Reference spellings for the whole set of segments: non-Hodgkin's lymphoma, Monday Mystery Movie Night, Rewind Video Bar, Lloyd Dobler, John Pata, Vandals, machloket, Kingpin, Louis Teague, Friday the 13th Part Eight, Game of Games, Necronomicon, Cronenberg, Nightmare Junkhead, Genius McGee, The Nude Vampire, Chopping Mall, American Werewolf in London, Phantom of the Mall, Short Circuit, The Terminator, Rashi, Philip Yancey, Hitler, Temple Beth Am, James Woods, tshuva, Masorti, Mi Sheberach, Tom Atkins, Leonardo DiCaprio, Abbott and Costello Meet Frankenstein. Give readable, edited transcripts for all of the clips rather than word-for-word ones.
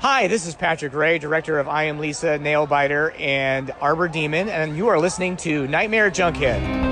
Hi, this is Patrick Ray, director of I Am Lisa, Nailbiter, and Arbor Demon, and you are listening to Nightmare Junkhead.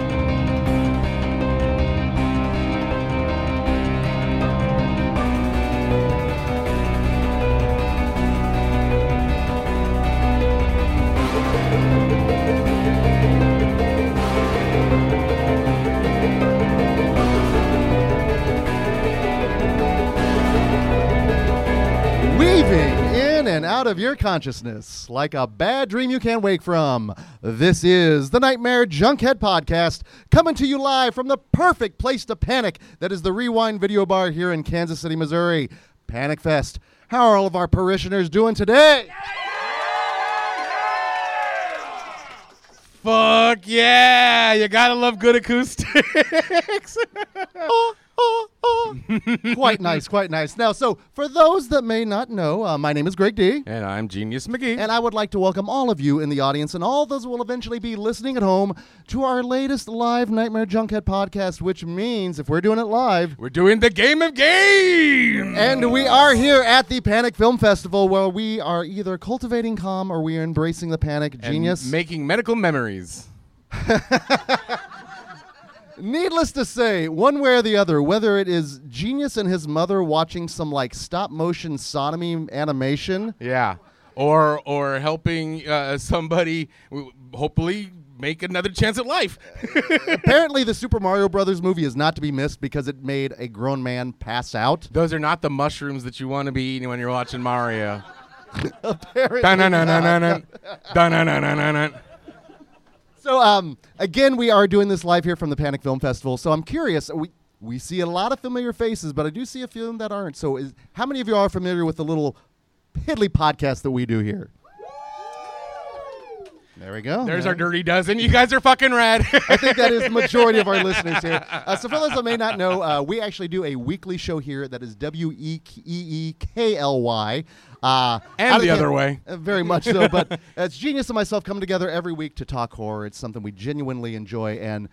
Out of your consciousness like a bad dream you can't wake from. This is the Nightmare Junkhead Podcast, coming to you live from the perfect place to panic. That is the Rewind Video Bar here in Kansas City, Missouri. Panic Fest. How are all of our parishioners doing today? Fuck yeah! You gotta love good acoustics. Quite nice, quite nice. Now, so for those that may not know, my name is Greg D. And I'm Genius McGee. And I would like to welcome all of you in the audience and all those who will eventually be listening at home to our latest live Nightmare Junkhead podcast, which means if we're doing it live, we're doing the Game of Games! And we are here at the Panic Film Festival, where we are either cultivating calm or we are embracing the panic. And Genius, making medical memories. Needless to say, one way or the other, whether it is Genius and his mother watching some like stop-motion sodomy animation, yeah, or helping somebody hopefully make another chance at life. Apparently, the Super Mario Brothers movie is not to be missed because it made a grown man pass out. Those are not the mushrooms that you want to be eating when you're watching Mario. Apparently, So, again, we are doing this live here from the Panic Film Festival. So I'm curious. We see a lot of familiar faces, but I do see a few that aren't. So how many of you are familiar with the little piddly podcast that we do here? There we go. There's our dirty dozen. You guys are fucking rad. I think that is the majority of our listeners here. So for those that may not know, we actually do a weekly show here that is W-E-E-K-L-Y. And the other way. Very much so, but it's Genius and myself coming together every week to talk horror. It's something we genuinely enjoy, and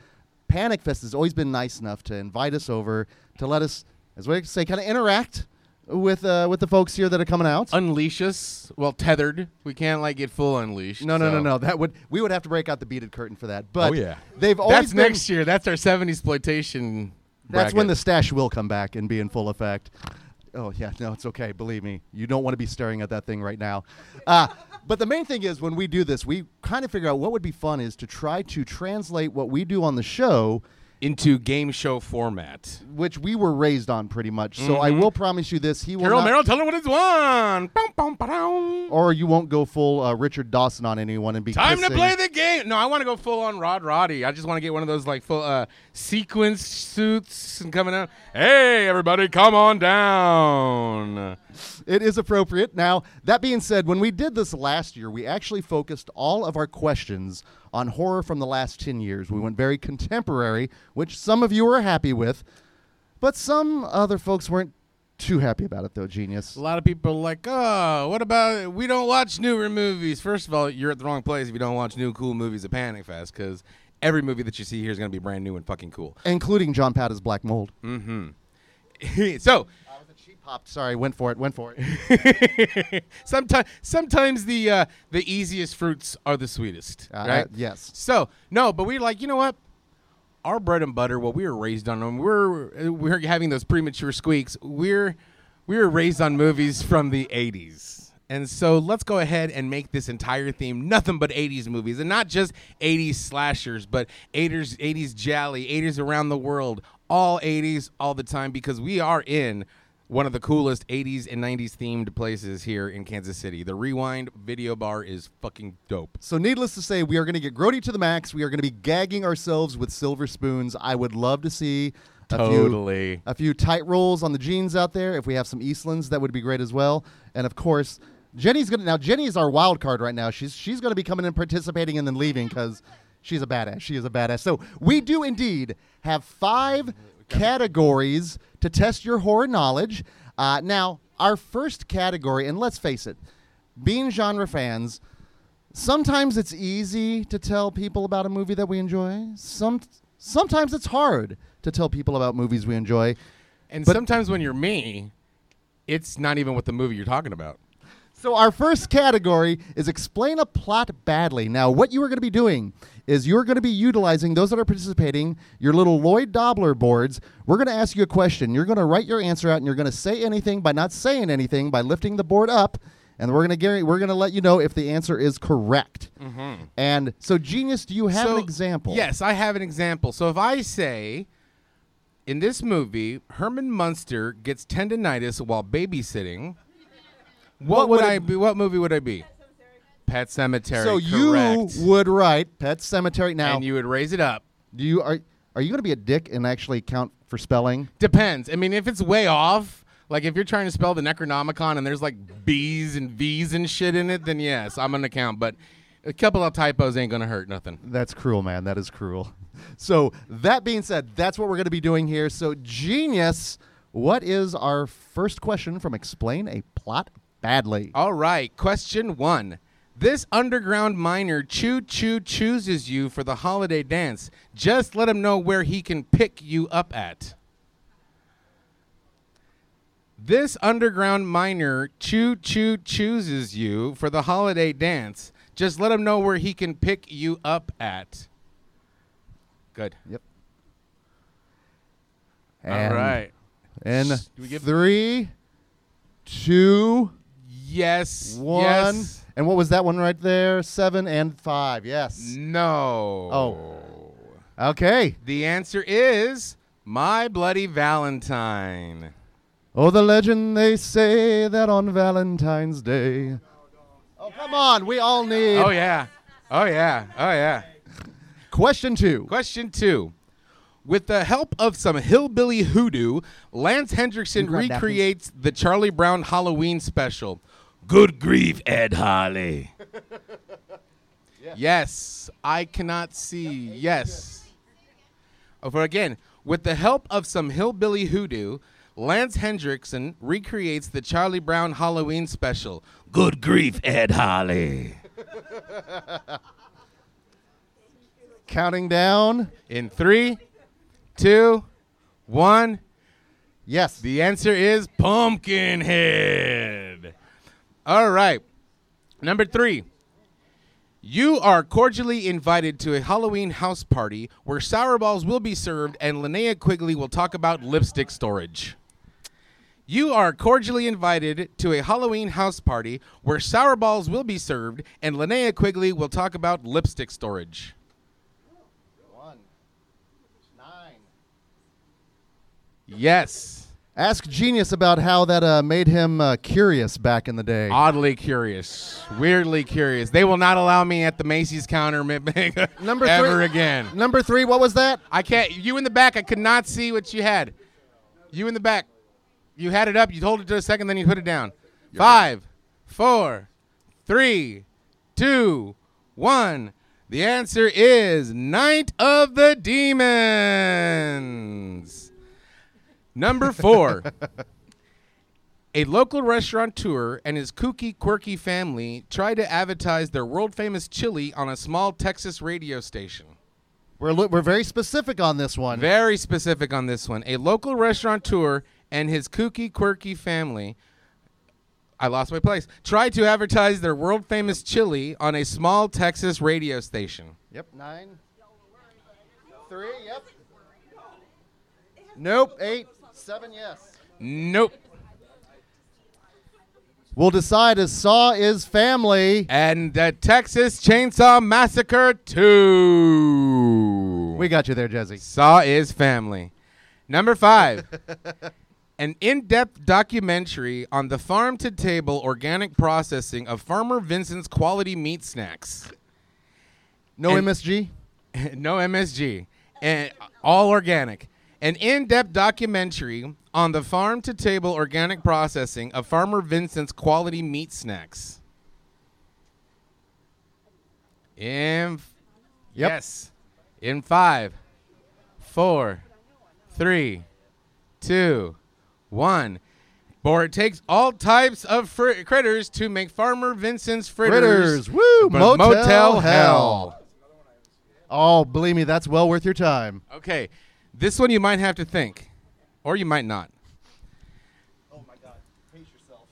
Panic Fest has always been nice enough to invite us over to let us, as we say, kind of interact with the folks here that are coming out. Unleash us. Well, tethered. We can't, like, get full unleashed. No. We would have to break out the beaded curtain for that. But they've always been... next year. That's our 70s-ploitation bracket. When the stash will come back and be in full effect. Oh, yeah, no, it's okay. Believe me, you don't want to be staring at that thing right now. But the main thing is when we do this, we kind of figure out what would be fun is to try to translate what we do on the show into game show format, which we were raised on pretty much. So I will promise you this. He will Carol Merrill, tell him what it's won. Or you won't go full Richard Dawson on anyone and be kissing. To play the game. No, I want to go full on Rod Roddy. I just want to get one of those like full sequence suits and coming out. Hey, everybody, come on down. It is appropriate. Now, that being said, when we did this last year, we actually focused all of our questions on horror from the last 10 years. We went very contemporary, which some of you were happy with, but some other folks weren't too happy about it, though, Genius. A lot of people are like, oh, what about, we don't watch newer movies. First of all, you're at the wrong place if you don't watch new cool movies at Panic Fest, because every movie that you see here is going to be brand new and fucking cool. Including John Pata's Black Mold. Mm-hmm. So... Popped. Sorry, went for it. Sometimes the easiest fruits are the sweetest, right? Yes. So, no, but we're like, you know what? Our bread and butter, what we were raised on, and we're having those premature squeaks, we were raised on movies from the 80s. And so let's go ahead and make this entire theme nothing but 80s movies, and not just 80s slashers, but 80s jolly, 80s around the world, all 80s all the time, because we are in one of the coolest 80s and 90s themed places here in Kansas City. The Rewind Video Bar is fucking dope. So needless to say, we are going to get grody to the max. We are going to be gagging ourselves with silver spoons. I would love to see a few tight rolls on the jeans out there. If we have some Eastlands, that would be great as well. And, of course, Jenny's going to... Now, Jenny is our wild card right now. She's going to be coming and participating and then leaving because she's a badass. She is a badass. So we do indeed have 5 categories to test your horror knowledge. Now, our first category, and let's face it, being genre fans, sometimes it's easy to tell people about a movie that we enjoy. Sometimes it's hard to tell people about movies we enjoy. And sometimes when you're me, it's not even what the movie you're talking about. So our first category is explain a plot badly. Now, what you are going to be doing is you're going to be utilizing those that are participating, your little Lloyd Dobler boards. We're going to ask you a question. You're going to write your answer out, and you're going to say anything by not saying anything, by lifting the board up, and we're going to let you know if the answer is correct. Mm-hmm. And so, Genius, do you have an example? Yes, I have an example. So if I say, in this movie, Herman Munster gets tendinitis while babysitting, what would I be? What movie would I be? Pet Sematary. So correct. You would write Pet Sematary now, and you would raise it up. Are you going to be a dick and actually count for spelling? Depends. I mean, if it's way off, like if you're trying to spell the Necronomicon and there's like B's and V's and shit in it, then yes, I'm going to count. But a couple of typos ain't going to hurt nothing. That's cruel, man. That is cruel. So that being said, that's what we're going to be doing here. So Genius, what is our first question from Explain a Plot Badly? All right. Question one. This underground miner Choo Choo chooses you for the holiday dance. Just let him know where he can pick you up at. This underground miner Choo Choo chooses you for the holiday dance. Just let him know where he can pick you up at. Good. Yep. And all right. And 3, 2, yes, 1. Yes. And what was that one right there? 7 and 5. Yes. No. Oh. Okay. The answer is My Bloody Valentine. Oh, the legend they say that on Valentine's Day. No. Oh, come on. We all need. Oh, yeah. Oh, yeah. Oh, yeah. Question two. With the help of some hillbilly hoodoo, Lance Hendrickson recreates the Charlie Brown Halloween special. Good grief, Ed Harley. Yeah. Yes, I cannot see. Yes. Over again. With the help of some hillbilly hoodoo, Lance Hendrickson recreates the Charlie Brown Halloween special. Good grief, Ed Harley. Counting down in 3, 2, 1. Yes. The answer is Pumpkinhead. All right. Number 3. You are cordially invited to a Halloween house party where sour balls will be served and Linnea Quigley will talk about lipstick storage. You are cordially invited to a Halloween house party where sour balls will be served and Linnea Quigley will talk about lipstick storage. 1, 9. Yes. Ask Genius about how that made him curious back in the day. Oddly curious. Weirdly curious. They will not allow me at the Macy's counter ever again. Number 3, what was that? I can't. You in the back, I could not see what you had. You in the back. You had it up. You hold it to a second, then you put it down. 5, 4, 3, 2, 1. The answer is Night of the Demons. Number 4, a local restaurateur and his kooky, quirky family try to advertise their world-famous chili on a small Texas radio station. We're very specific on this one. Very specific on this one. A local restaurateur and his kooky, quirky family, I lost my place, try to advertise their world-famous chili on a small Texas radio station. Yep. 9, 3, yep. Nope. 8, 7, yes. Nope. We'll decide as Saw is Family. And the Texas Chainsaw Massacre 2. We got you there, Jesse. Saw is Family. Number 5. An in-depth documentary on the farm-to-table organic processing of Farmer Vincent's quality meat snacks. No MSG? No MSG. And all organic. An in-depth documentary on the farm-to-table organic processing of Farmer Vincent's quality meat snacks. Yes. In 5, 4, 3, 2, 1. For it takes all types of critters to make Farmer Vincent's fritters. Woo! Motel Hell. Oh, believe me, that's well worth your time. Okay. This one you might have to think, or you might not. Oh, my God. Pace yourself.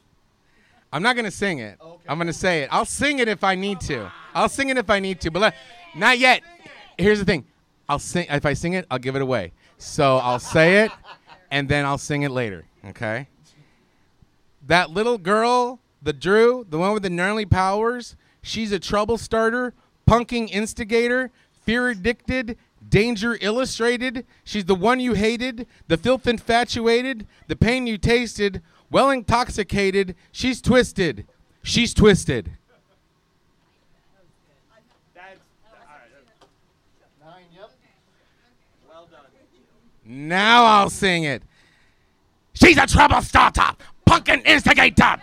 I'm not going to sing it. Okay. I'm going to say it. I'll sing it if I need to. I'll sing it if I need to, but not yet. Here's the thing. I'll sing. If I sing it, I'll give it away. So I'll say it, and then I'll sing it later, okay? That little girl, the Drew, the one with the gnarly powers, she's a trouble starter, punking instigator, fear addicted, danger illustrated. She's the one you hated, the filth infatuated, the pain you tasted, well intoxicated. She's twisted. She's twisted. Now I'll sing it. She's a trouble starter, punkin' instigator.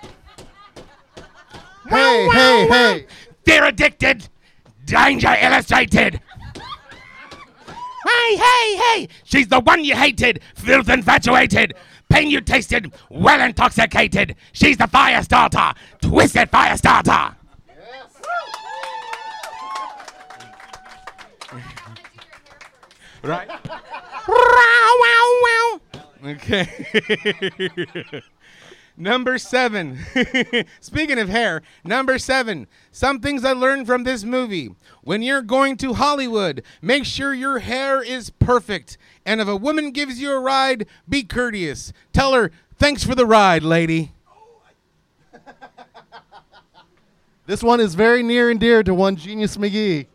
Hey, wow, hey, wow. Hey. They're addicted, danger illustrated. Hey, hey, hey. She's the one you hated, filth infatuated, pain you tasted, well intoxicated. She's the fire starter, twisted fire starter. Yes. Right? Wow, wow, wow. Okay. Number 7. Speaking of hair, number 7. Some things I learned from this movie. When you're going to Hollywood, make sure your hair is perfect. And if a woman gives you a ride, be courteous. Tell her, thanks for the ride, lady. This one is very near and dear to one Genius McGee.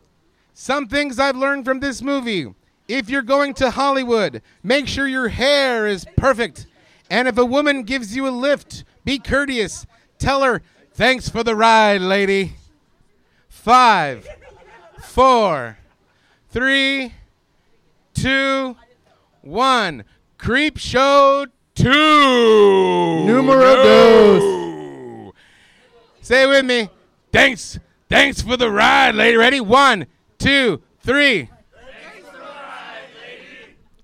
Some things I've learned from this movie. If you're going to Hollywood, make sure your hair is perfect. And if a woman gives you a lift, be courteous. Tell her, thanks for the ride, lady. 5, 4, 3, 2, 1. Creep Show 2. Numero 2. Say it with me. Thanks. Thanks for the ride, lady. Ready? 1, 2, 3.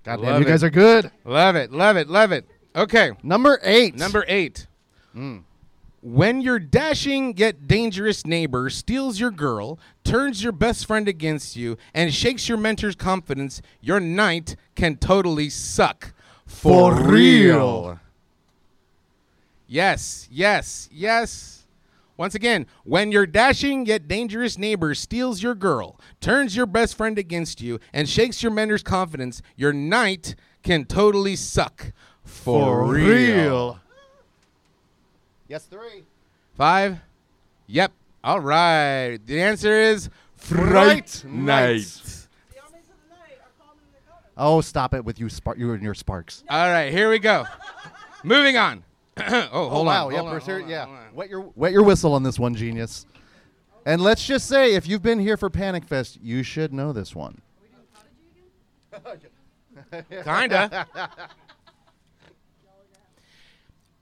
God damn, you guys are good. Love it, love it, love it. Okay. Number 8. Number 8. Mm. When your dashing yet dangerous neighbor steals your girl, turns your best friend against you, and shakes your mentor's confidence, your night can totally suck. For real. Yes, yes, yes. Once again, when your dashing yet dangerous neighbor steals your girl, turns your best friend against you, and shakes your mentor's confidence, your night can totally suck. For real. Yes, 3. 5. Yep. All right. The answer is Fright Night. The armies of the night are calling the colors. Oh, stop it with you and your sparks. No. All right. Here we go. Moving on. Hold on. Wet your whistle on this one, Genius. And let's just say, if you've been here for Panic Fest, you should know this one. Are we doing Prodigy again? Kinda.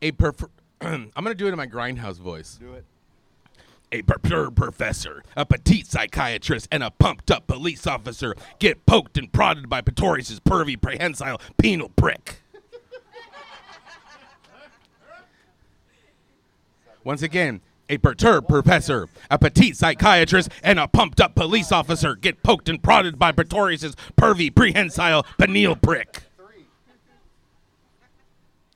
I'm gonna do it in my Grindhouse voice. Do it. A perturbed professor, a petite psychiatrist, and a pumped-up police officer get poked and prodded by Pretorius' pervy, prehensile, penal prick. Once again, a perturbed professor, a petite psychiatrist, and a pumped-up police officer get poked and prodded by Pretorius' pervy, prehensile, pineal prick.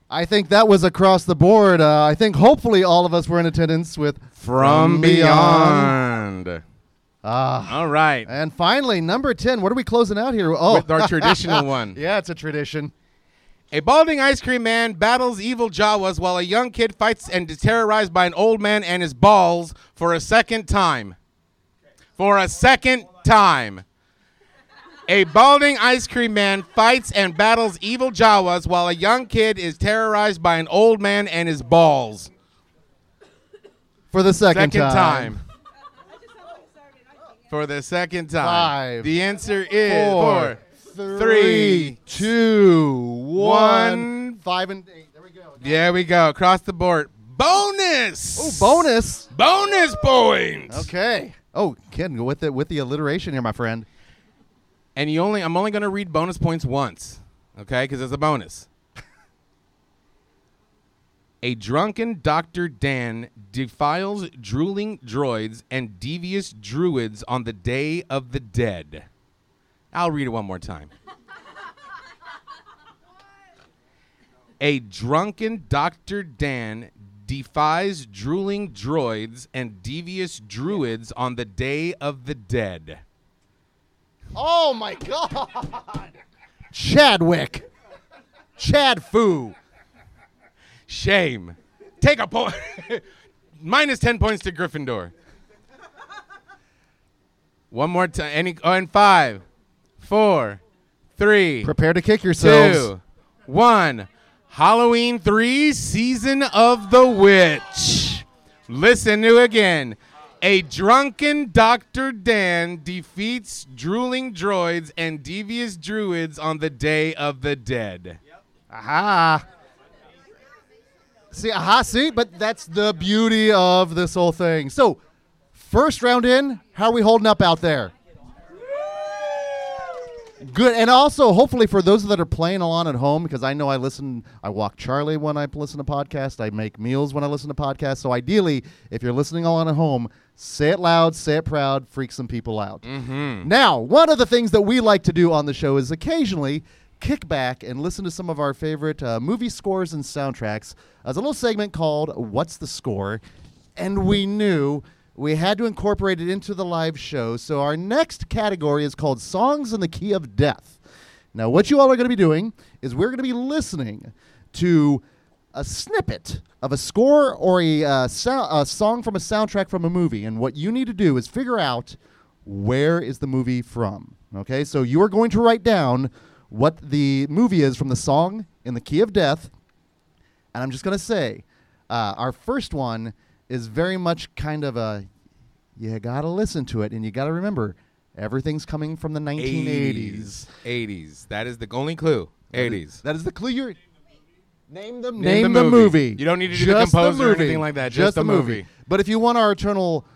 I think that was across the board. I think hopefully all of us were in attendance with From Beyond. All right. And finally, number 10. What are we closing out here? Oh, with our traditional one. Yeah, it's a tradition. A balding ice cream man battles evil Jawas while a young kid fights and is terrorized by an old man and his balls for a second time. For a second time. A balding ice cream man fights and battles evil Jawas while a young kid is terrorized by an old man and his balls. For the second time. For the second time. 5. The answer is 4. 3, 2, 1. 5 and 8. There we go. There we go. Across the board. Bonus. Oh, bonus. Bonus points. Okay. Oh, Ken, go with it with the alliteration here, my friend. And I'm only going to read bonus points once, okay? Because it's a bonus. A drunken Dr. Dan defiles drooling droids and devious druids on the Day of the Dead. I'll read it one more time. A drunken Dr. Dan defies drooling droids and devious druids on the Day of the Dead. Oh, my God. Chadwick. Chad Fu. Shame. Take a point. Minus 10 points to Gryffindor. One more time. And 5, 4, 3. Prepare to kick yourselves. 2, 1. Halloween 3, Season of the Witch. Listen to again. A drunken Dr. Dan defeats drooling droids and devious druids on the Day of the Dead. Yep. Aha. See, aha, see? But that's the beauty of this whole thing. So, first round in, how are we holding up out there? Good, and also, hopefully, for those that are playing along at home, because I know I walk Charlie when I listen to podcasts, I make meals when I listen to podcasts, so ideally, if you're listening along at home, say it loud, say it proud, freak some people out. Mm-hmm. Now, one of the things that we like to do on the show is occasionally kick back and listen to some of our favorite movie scores and soundtracks as a little segment called What's the Score? And we knew we had to incorporate it into the live show, so our next category is called Songs in the Key of Death. Now, what you all are going to be doing is we're going to be listening to a snippet of a score or a song from a soundtrack from a movie, and what you need to do is figure out where is the movie from, okay? So you are going to write down what the movie is from the Song in the Key of Death, and I'm just going to say our first one is very much kind of a, you got to listen to it, and you got to remember, everything's coming from the 1980s. 80s. That is the only clue. 80s. That is the clue. You're Name the movie. You don't need to do just the composer or anything like that. Just the movie. But if you want our eternal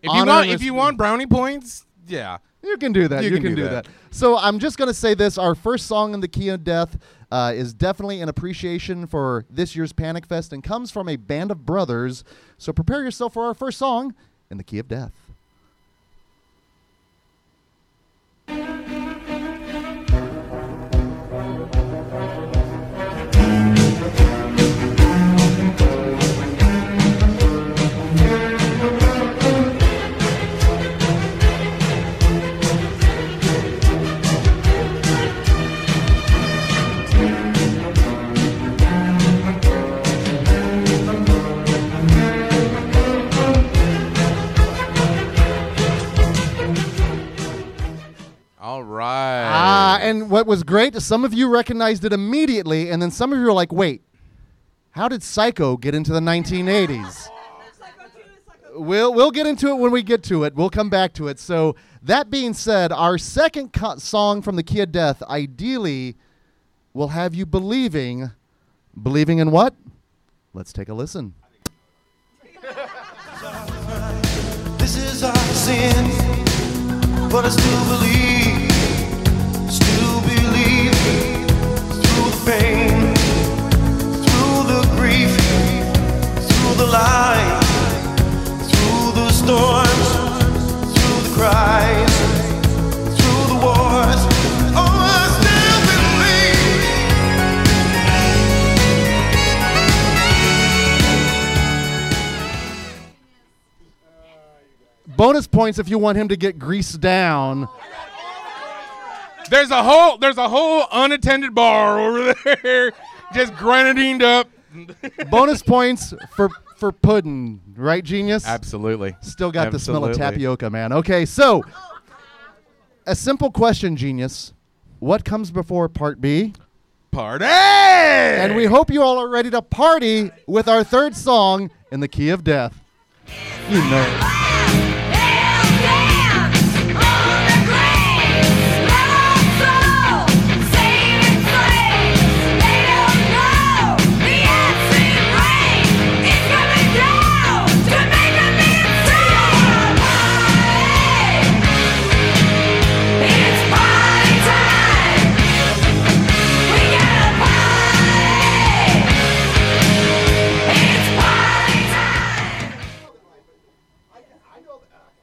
If you want brownie points, yeah. You can do that. You can do that. So I'm just going to say this. Our first song in the Key of Death is definitely an appreciation for this year's Panic Fest and comes from a band of brothers. So prepare yourself for our first song in the Key of Death. All right. And what was great, some of you recognized it immediately, and then some of you were like, wait, how did Psycho get into the 1980s? We'll get into it when we get to it. We'll come back to it. So that being said, our second song from the Key of Death ideally will have you believing. Believing in what? Let's take a listen. This is our sin, but I still believe. Still believe through the pain, through the grief, through the light, through the storms, through the cries, through the wars. Oh, I still believe. Bonus points if you want him to get greased down. There's a whole unattended bar over there, just grenadined up. Bonus points for pudding, right, Genius? Absolutely. Still got the smell of tapioca, man. Okay, so a simple question, Genius. What comes before Part B? Part A! And we hope you all are ready to party with our third song in the Key of Death. You know it.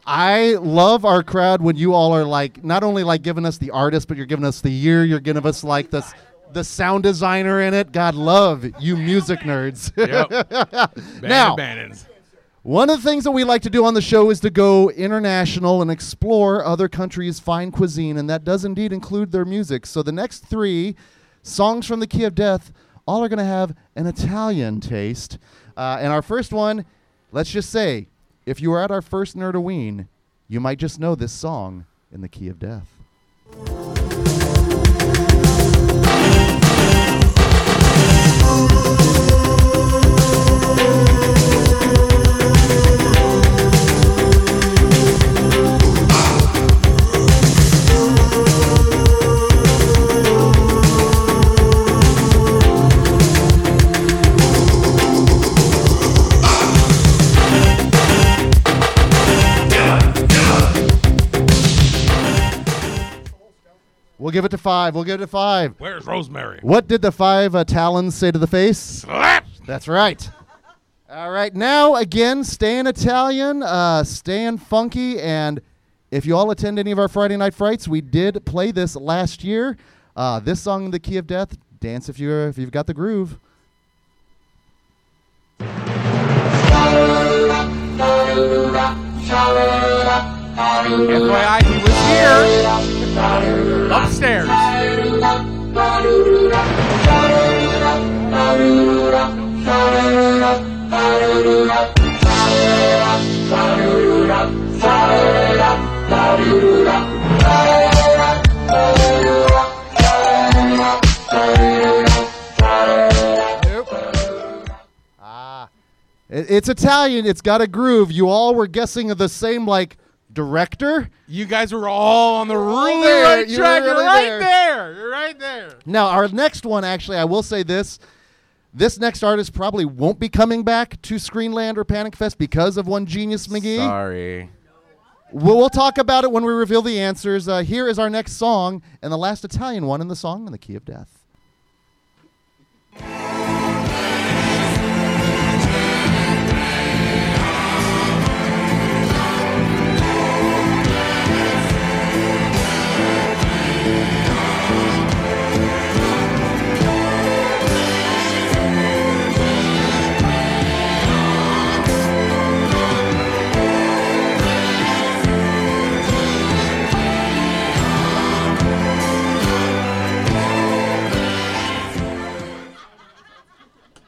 I love our crowd when you all are like, not only like giving us the artist, but you're giving us the year, you're giving us like this. the sound designer in it. God love you music nerds. Yep. Now, one of the things that we like to do on the show is to go international and explore other countries' fine cuisine, and that does indeed include their music. So the next three songs from the Key of Death all are going to have an Italian taste. And our first one, let's just say, if you were at our first Nerdoween, you might just know this song in the Key of Death. We'll give it to five. We'll give it to five. Where's Rosemary? What did the five talons say to the face? Slap! That's right. All right. Now, again, staying Italian, staying funky. And if you all attend any of our Friday Night Frights, we did play this last year. This song, The Key of Death, dance if you've got the groove. FYI, he was here. Upstairs. It's Italian. It's got a groove. You all were guessing the same, like, director? You guys were all on the really right track. You're right there. You're right there. Now, our next one, actually, I will say this. This next artist probably won't be coming back to Screenland or Panic Fest because of one Genius McGee. Sorry. We'll talk about it when we reveal the answers. Here is our next song and the last Italian one in the song in the Key of Death.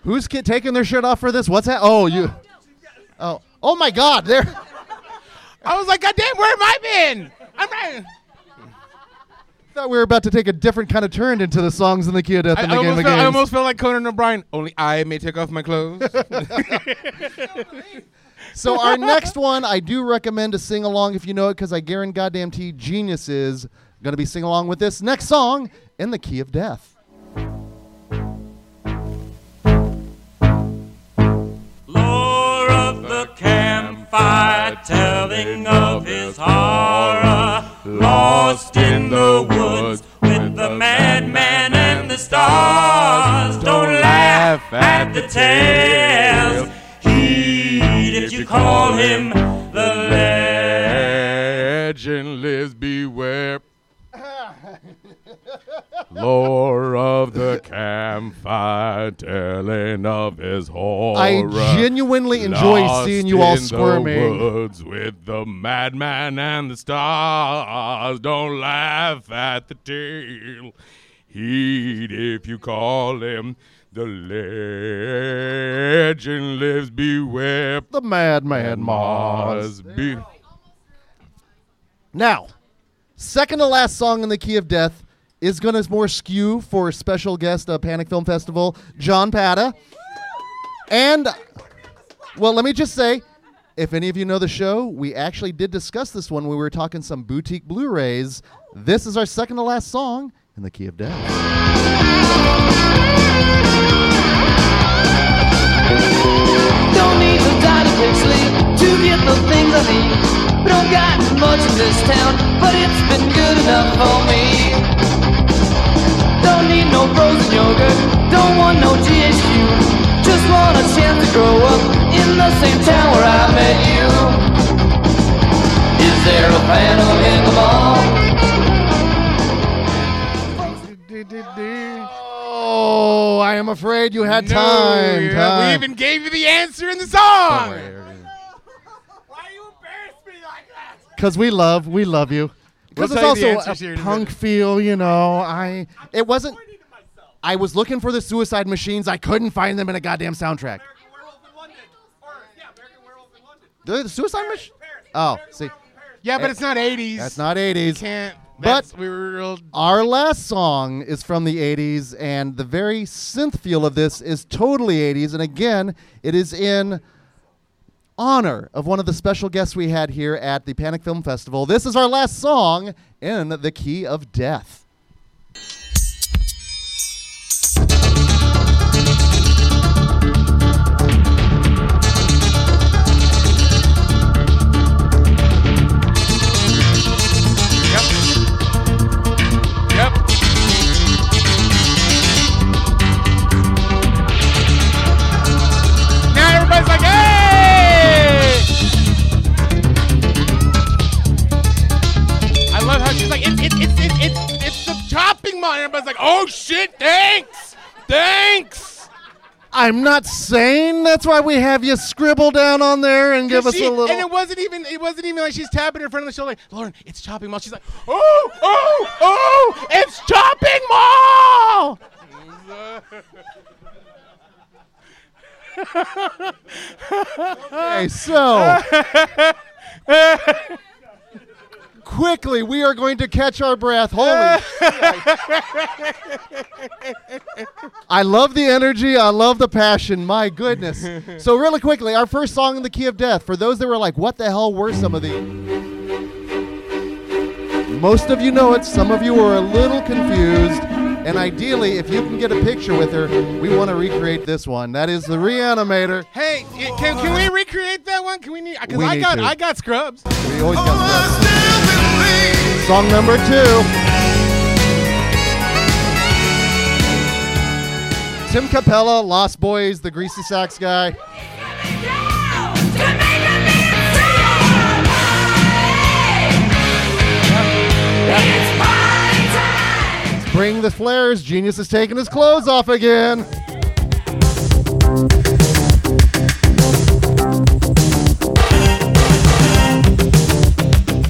Who's taking their shirt off for this? What's that? Oh, you. Oh, oh my God! There. I was like, God damn, where have I been? I'm right. Thought we were about to take a different kind of turn into the songs in the Key of Death. I almost felt like Conan O'Brien. Only I may take off my clothes. So our next one, I do recommend to sing along if you know it, because I guarantee goddamn Genius is gonna be sing along with this next song in the Key of Death. Campfire telling of his horror, lost in the woods with the madman and the stars. Don't laugh at the tales, heed if you call him the legend. Lives beware. Lore of the campfire, telling of his horror. I genuinely enjoy seeing you all squirming. Lost in the woods with the madman and the stars. Don't laugh at the tale. Heed if you call him. The legend lives. Beware the madman Mars. Now, second to last song in the Key of Death is going to more skew for special guest Panic Film Festival, John Pata. And, well, let me just say, if any of you know the show, we actually did discuss this one when we were talking some boutique Blu-rays. This is our second to last song in the Key of Death. Don't need to die to take sleep to get the things I need. We don't got much in this town, but it's been good enough for me. Don't need no frozen yogurt, don't want no GHQ. Just want a chance to grow up in the same town where I met you. Is there a panel in the mall? I'm afraid you had time. We even gave you the answer in the song. Why you embarrass me like that? Because we love you. Because it's also a punk feel, you know. It wasn't. I was looking for the Suicide Machines. I couldn't find them in a goddamn soundtrack. American Werewolf in London. American Werewolf in London. The Suicide Machines? Oh, see. Yeah, but it's not 80s. That's not 80s. You can't. But our last song is from the 80s, and the very synth feel of this is totally 80s. And again, it is in honor of one of the special guests we had here at the Panic Film Festival. This is our last song, In the Key of Death. Oh, shit, thanks. I'm not sane. That's why we have you scribble down on there and give us a little. And it wasn't even like she's tapping her friend on the shoulder like, Lauren, it's Chopping Mall. She's like, oh, it's Chopping Mall. Okay, so. Quickly, we are going to catch our breath. Holy shit. I love the energy. I love the passion. My goodness. So really quickly, our first song, In the Key of Death. For those that were like, what the hell were some of these? Most of you know it. Some of you were a little confused. And ideally, if you can get a picture with her, we want to recreate this one. That is The Reanimator. Hey, can we recreate that one? Can we need? Because I got scrubs. We always got scrubs. Song number 2. Tim Capella, Lost Boys, the greasy sax guy. Let's bring the flares. Genius is taking his clothes off again.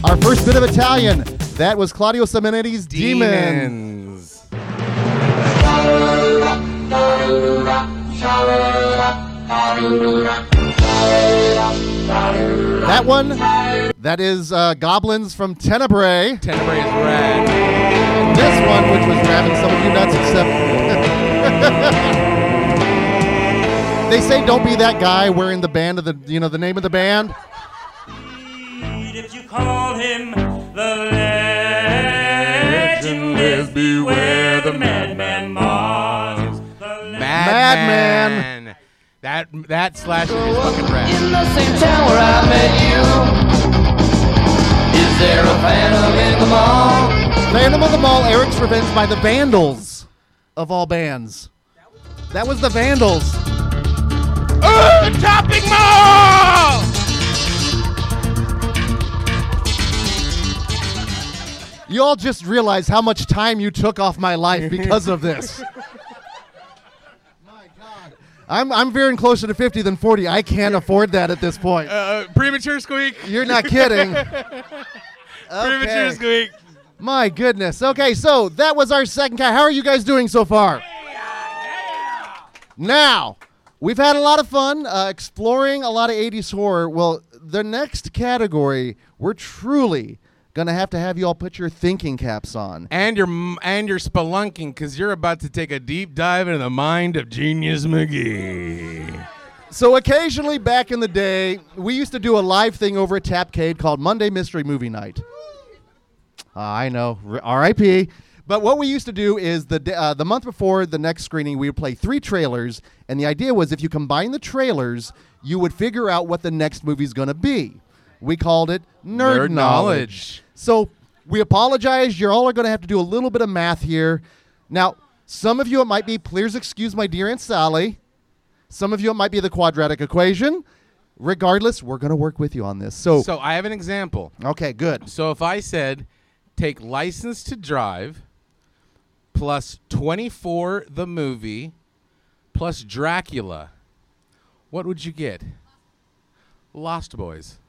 Our first bit of Italian, that was Claudio Simonetti's Demons. That one, that is Goblins from Tenebrae. Tenebrae is rad. And this one, which was grabbing some of you nuts, except they say don't be that guy wearing the band of the name of the band. If you call him the legend is beware the Madman Mars. Madman. That slash is fucking rad. In the same town where I met you. Is there a phantom in the mall? Phantom of the Mall, Eric's Revenge by the Vandals of all bands. That was the Vandals. Oh, the Chopping Mall! You all just realized how much time you took off my life because of this. My God. I'm veering closer to 50 than 40. I can't afford that at this point. Premature squeak. You're not kidding. Okay. Premature squeak. My goodness. Okay, so that was our second cat. How are you guys doing so far? Yeah. Now, we've had a lot of fun exploring a lot of 80s horror. Well, the next category, we're truly gonna have to have you all put your thinking caps on and your spelunking, because you're about to take a deep dive into the mind of Genius McGee. So occasionally back in the day, we used to do a live thing over at Tapcade called Monday Mystery Movie Night. I know, R.I.P. But what we used to do is the month before the next screening, we would play 3 trailers, and the idea was if you combine the trailers, you would figure out what the next movie's gonna be. We called it Nerd Knowledge. So we apologize. You all are going to have to do a little bit of math here. Now, some of you, it might be, please excuse my dear Aunt Sally. Some of you, it might be the quadratic equation. Regardless, we're going to work with you on this. So I have an example. Okay, good. So if I said, take License to Drive plus 24 the movie plus Dracula, what would you get? Lost Boys.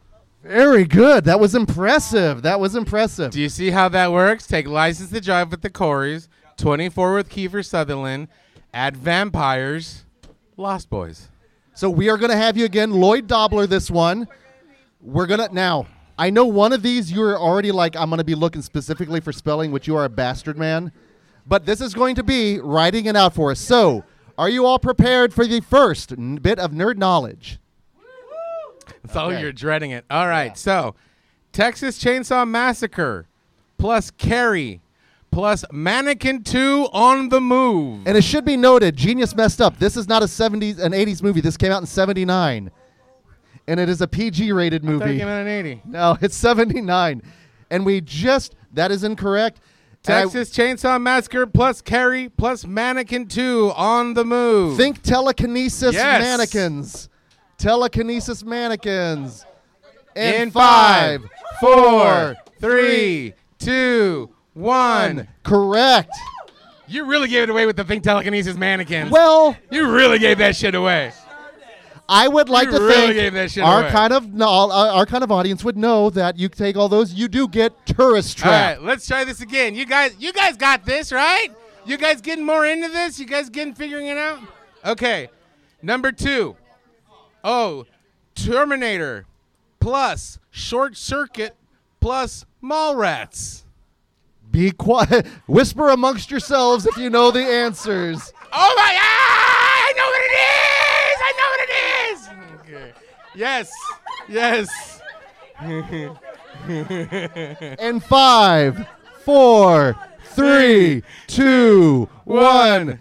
Very good. That was impressive. That was impressive. Do you see how that works? Take License to Drive with the Coreys, 24 with Kiefer Sutherland, add Vampires, Lost Boys. So we are going to have you again. Lloyd Dobler, this one. We're going to now. I know one of these you're already like, I'm going to be looking specifically for spelling, which you are a bastard man. But this is going to be writing it out for us. So are you all prepared for the first bit of nerd knowledge? Oh, okay. You're dreading it. All right. Yeah. So Texas Chainsaw Massacre plus Carrie plus Mannequin 2 on the Move. And it should be noted, Genius messed up. This is not a 70s, an 80s movie. This came out in 79. And it is a PG-rated movie. I thought it came out in 80. No, it's 79. And we just, that is incorrect. Texas Chainsaw Massacre plus Carrie plus Mannequin 2 on the Move. Think telekinesis mannequins. Telekinesis mannequins. In 5, 4, 3, 2, 1. Correct. You really gave it away with the Think Telekinesis mannequins. Well, you really gave that shit away. I would like to think our kind of audience would know that you take all those. You do get Tourist Trap. All right, let's try this again. You guys got this, right? You guys getting more into this? You guys getting figuring it out? Okay, number 2. Oh, Terminator plus Short Circuit plus Mallrats. Be quiet. Whisper amongst yourselves if you know the answers. Oh, my God. I know what it is. Yes. Yes. And 5, 4, 3, 2, 1. Oh,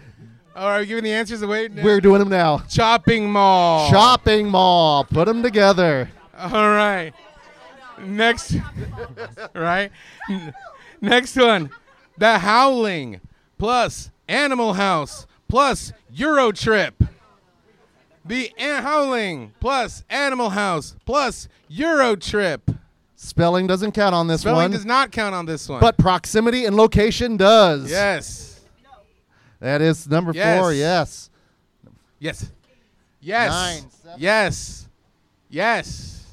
are we giving the answers away now? We're doing them now. Chopping Mall. Chopping Mall. Put them together. All right. Next. Right. Next one. The Howling plus Animal House plus Euro Trip. The Howling plus Animal House plus Euro Trip. Spelling doesn't count on this one. Spelling does not count on this one. But proximity and location does. Yes. That is number 4. Yes. Yes. Yes. 9, 7. Yes. Yes.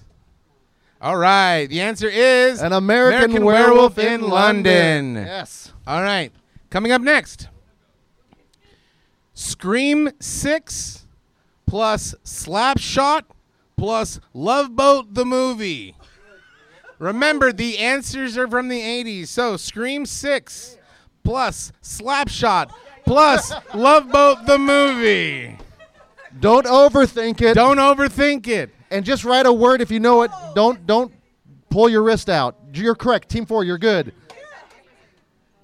All right. The answer is an American Werewolf in London. Yes. All right. Coming up next, Scream 6. Plus Slapshot, plus Love Boat the movie. Remember, the answers are from the 80s. So Scream 6, plus Slapshot, plus Love Boat the movie. Don't overthink it. Don't overthink it. And just write a word if you know it. Don't pull your wrist out. You're correct. Team 4, you're good.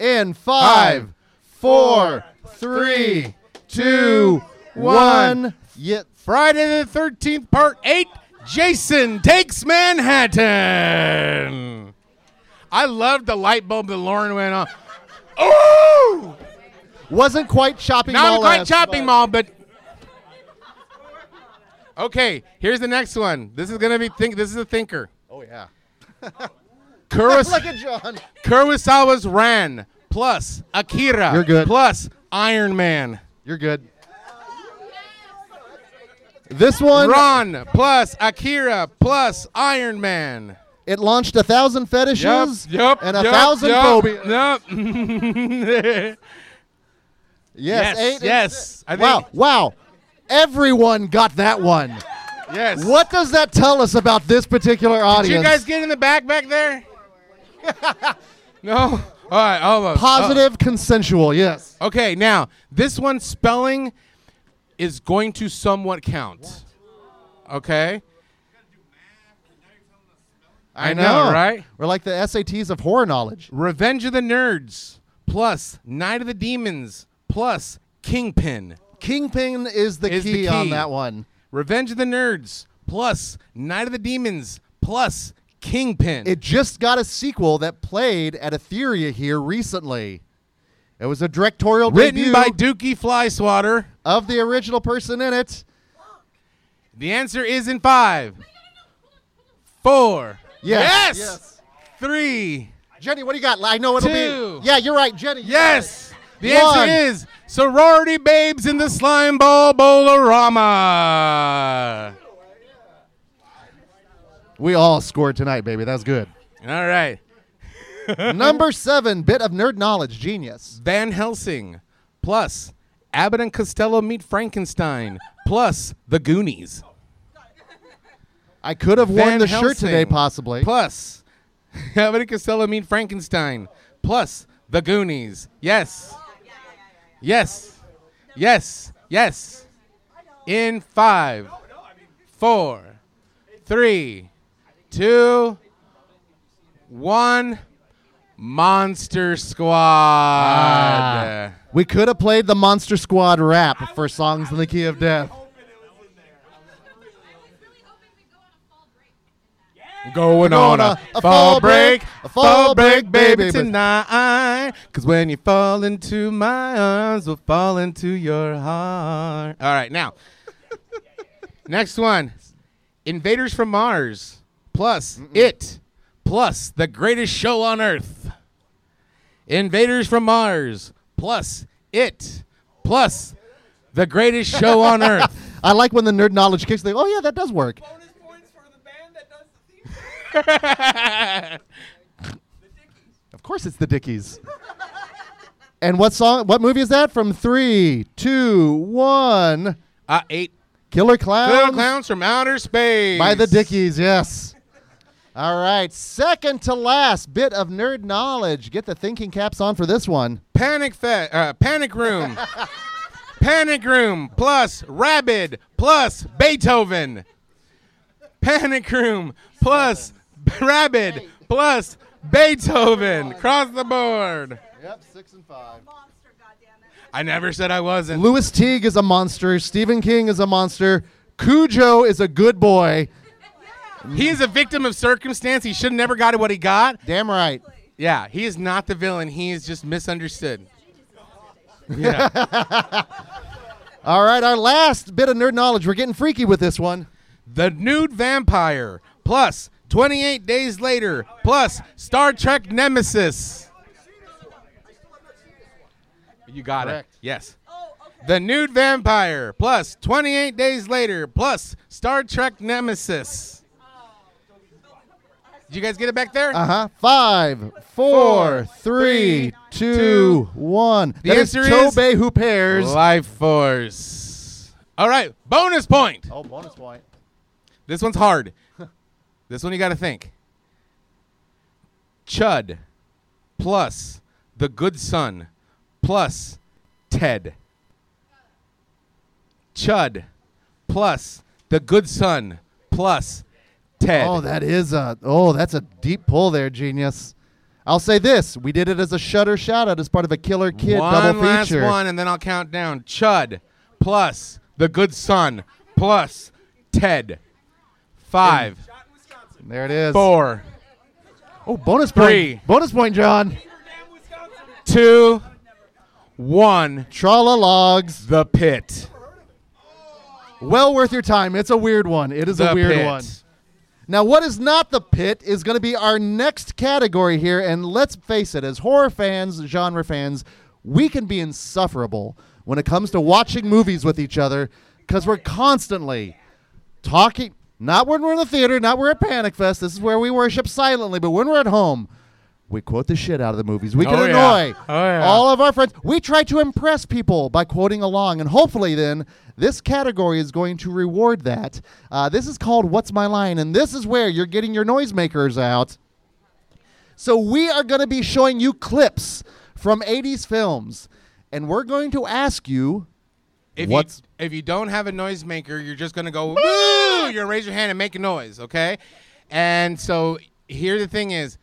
In 5, 4, 3, 2, 1. Yet Friday the 13th, Part 8, Jason Takes Manhattan. I loved the light bulb that Lauren went on. Ooh! Wasn't quite Chopping Mall. Not quite Chopping Mall, but... Okay, here's the next one. This is going to be... This is a thinker. Oh, yeah. Look at John. Kurosawa's Ran, plus Akira. You're good. Plus Iron Man. You're good. This one. Ron plus Akira plus Iron Man. It launched 1,000 fetishes and 1,000 phobias. Yep. Yes. Wow. Everyone got that one. Yes. What does that tell us about this particular audience? Did you guys get in the back there? No? All right. Almost. Positive, consensual, yes. Okay, now, this one's spelling is going to somewhat count. Okay? I know, right? We're like the SATs of horror knowledge. Revenge of the Nerds plus Night of the Demons plus Kingpin. Kingpin is the key on that one. Revenge of the Nerds plus Night of the Demons plus Kingpin. It just got a sequel that played at Aetheria here recently. It was a directorial debut. Written by Dookie Flyswatter. Of the original person in it. The answer is in 5, 4. Yes. 3. Jenny, what do you got? I know it'll be. Yeah, you're right, Jenny. Yes. The answer is Sorority Babes in the Slime Ball Bolorama. We all scored tonight, baby. That was good. All right. Number 7, bit of nerd knowledge genius. Van Helsing, plus Abbott and Costello Meet Frankenstein, plus The Goonies. I could have worn the shirt today, possibly. Plus Abbott and Costello Meet Frankenstein, plus The Goonies. Yes. Yes. Yes. Yes. In 5, 4, 3, 2, 1, Monster Squad. We could have played the Monster Squad rap for Songs in the Key of Death. Going on a fall break, baby, tonight. Because when you fall into my arms, we'll fall into your heart. All right, now. Next one. Invaders from Mars, plus It, plus The Greatest Show on Earth. Invaders from Mars, plus It, plus The Greatest Show on Earth. I like when the nerd knowledge kicks. They go, oh, yeah, that does work. Bonus points for the band that does the theme. The Dickies. Of course it's the Dickies. And what song? What movie is that? From 3, 2, 1. 8. Killer Clowns. Killer Clowns from Outer Space. By the Dickies, yes. All right, second to last bit of nerd knowledge. Get the thinking caps on for this one. Panic Room. Panic Room plus Rabid plus Beethoven. Panic Room plus Rabid plus Beethoven. Cross the board. Yep, 6 and 5. I never said I wasn't. Louis Teague is a monster. Stephen King is a monster. Cujo is a good boy. He is a victim of circumstance. He should have never got what he got. Damn right. Yeah, he is not the villain. He is just misunderstood. Yeah. All right, our last bit of nerd knowledge. We're getting freaky with this one. The Nude Vampire, plus 28 Days Later, plus Star Trek Nemesis. You got Correct. It. Yes. Oh, okay. The Nude Vampire, plus 28 Days Later, plus Star Trek Nemesis. Did you guys get it back there? Uh-huh. 5, 4, 3, 2, 1. The answer is Tobey Hooper's Life Force. All right. Bonus point. Oh, bonus point. This one's hard. This one you got to think. Chud plus The Good Son. Plus Ted. Chud plus The Good Son plus Ted. Oh, that's a deep pull there, genius. I'll say this. We did it as a Shudder shout-out as part of a Killer Kid double feature. Last one, and then I'll count down. Chud plus The Good Son plus Ted. 5. There it is. 4. Oh, bonus point. 3. Bonus point, John. 2. 1. Tralalogs. The Pit. Well worth your time. It's a weird one. It is a weird one. Now, what is not The Pit is going to be our next category here. And let's face it, as horror fans, genre fans, we can be insufferable when it comes to watching movies with each other because we're constantly talking. Not when we're in the theater, not when we're at Panic Fest. This is where we worship silently. But when we're at home, we quote the shit out of the movies. We can annoy all of our friends. We try to impress people by quoting along, and hopefully then this category is going to reward that. This is called What's My Line, and this is where you're getting your noisemakers out. So we are going to be showing you clips from 80s films, and we're going to ask you if you don't have a noisemaker, you're just going to go, woo! You're going to raise your hand and make a noise, okay? And so here the thing is,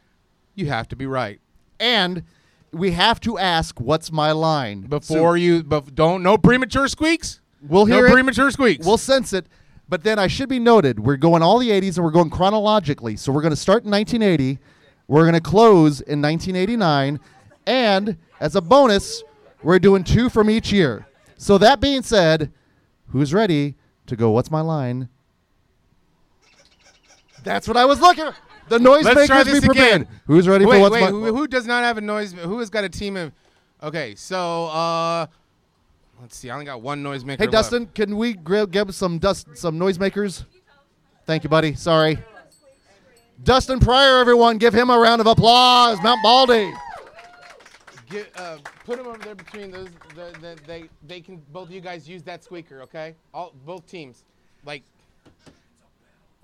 you have to be right, and we have to ask, "What's my line?" Before don't no premature squeaks. We'll hear it. No premature squeaks. We'll sense it, but then I should be noted. We're going all the '80s, and we're going chronologically. So we're going to start in 1980. We're going to close in 1989, and as a bonus, we're doing 2 from each year. So that being said, who's ready to go? What's my line? That's what I was looking for. The noisemakers be prepared. Who's ready for what's my... Who does not have a noise... Who has got a team of... Okay, so Let's see. I only got one noisemaker. Hey, Dustin, left. Can we give some noisemakers? Thank you, buddy. Sorry. Dustin Pryor, everyone, give him a round of applause. Mount Baldy. Put them over there between those. They can both. You guys use that squeaker, okay? Both teams, like.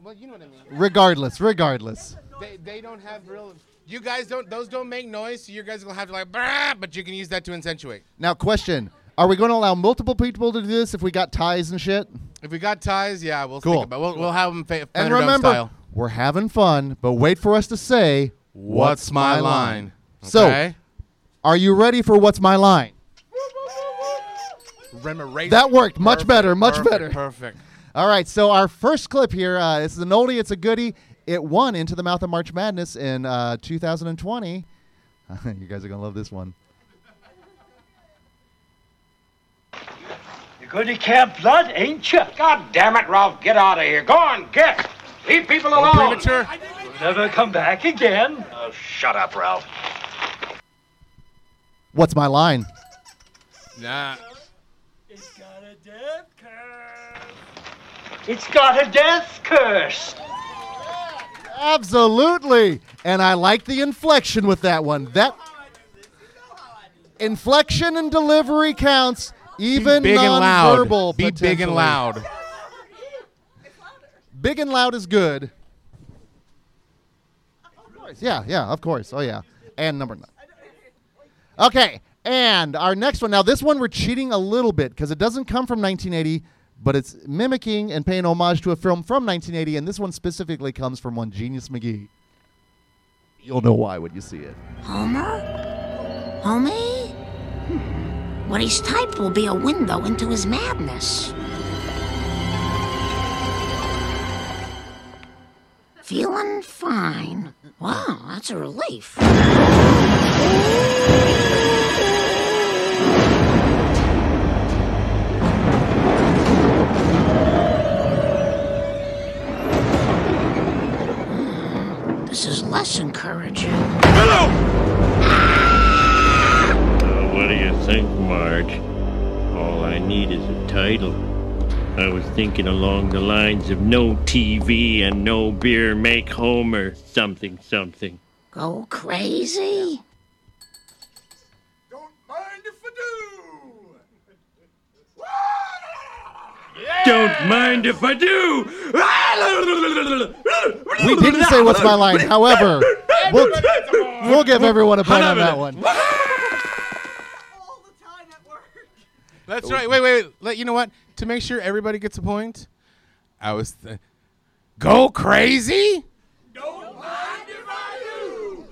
Well, you know what I mean. Regardless. They don't have real. You guys don't. Those don't make noise, so you guys are gonna have to like. Brah, but you can use that to accentuate. Now, question: are we going to allow multiple people to do this if we got ties and shit? If we got ties, yeah, we'll think about. We'll have them. And remember, style. We're having fun, but wait for us to say what's my line. Okay? So. Are you ready for What's My Line? That worked. Much better. Perfect. All right. So our first clip here, this is an oldie. It's a goodie. It won Into the Mouth of March Madness in 2020. You guys are going to love this one. You're going to Camp Blood, ain't you? God damn it, Ralph. Get out of here. Go on. Get. Leave people alone. Premature. We'll never come back again. Oh, shut up, Ralph. What's my line? Nah. It's got a death curse. Absolutely. And I like the inflection with that one. That inflection and delivery counts, even non-verbal. Be big and loud. Big and loud is good. Of course. Yeah, of course. Oh, yeah. And number 9. Okay, and our next one. Now, this one we're cheating a little bit because it doesn't come from 1980, but it's mimicking and paying homage to a film from 1980, and this one specifically comes from one Genius McGee. You'll know why when you see it. Homer? Homie? What he's typed will be a window into his madness. Feeling fine. Wow, that's a relief. This is less encouraging. Hello! What do you think, Marge? All I need is a title. I was thinking along the lines of no TV and no beer make Homer something. Go crazy? Don't mind if I do. We didn't say what's my line. However, we'll give everyone a point on that one. All the time at work. That's right. Wait. You know what? To make sure everybody gets a point, I was... Go crazy? Don't mind if I do.